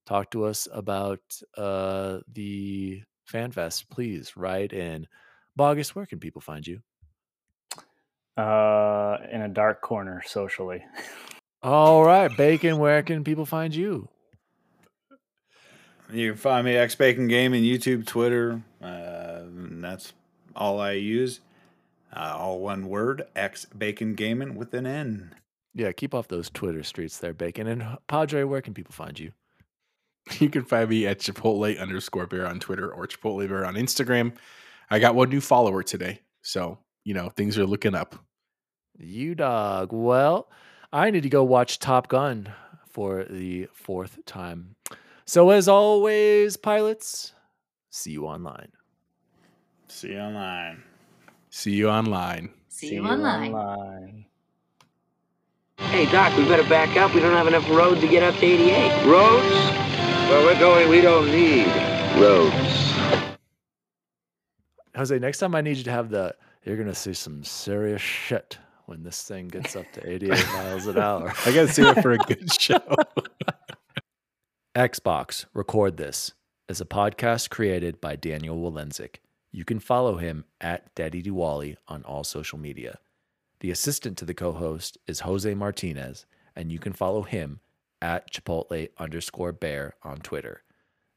Talk to us about the FanFest. Please write in. Bogus, where can people find you? In a dark corner socially. All right. Bacon, where can people find you? You can find me XBacon Gaming, YouTube, Twitter. And that's all I use. All one word, XBacon Gaming with an N. Yeah, keep off those Twitter streets there, Bacon. And Padre, where can people find you? You can find me at Chipotle_Bear on Twitter or Chipotle Bear on Instagram. I got one new follower today. So, you know, things are looking up. You dog. Well, I need to go watch Top Gun for the 4th time. So as always, pilots, see you online. See you online. See you online. See you online. Hey, Doc, we better back up. We don't have enough road to get up to 88. Roads? Where we're going, we don't need roads. Jose, next time I need you to have the, you're going to see some serious shit when this thing gets up to 88 miles an hour. I got to see it for a good show. Xbox Record This is a podcast created by Daniel Wolensik. You can follow him at Daddy Diwali on all social media. The assistant to the co-host is Jose Martinez, and you can follow him at Chipotle_Bear on Twitter.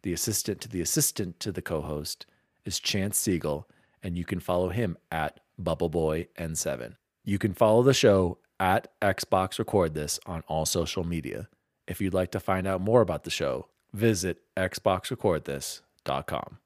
The assistant to the co-host is Chance Siegel, and you can follow him at BubbleBoyN7. You can follow the show at Xbox Record This on all social media. If you'd like to find out more about the show, visit xboxrecordthis.com.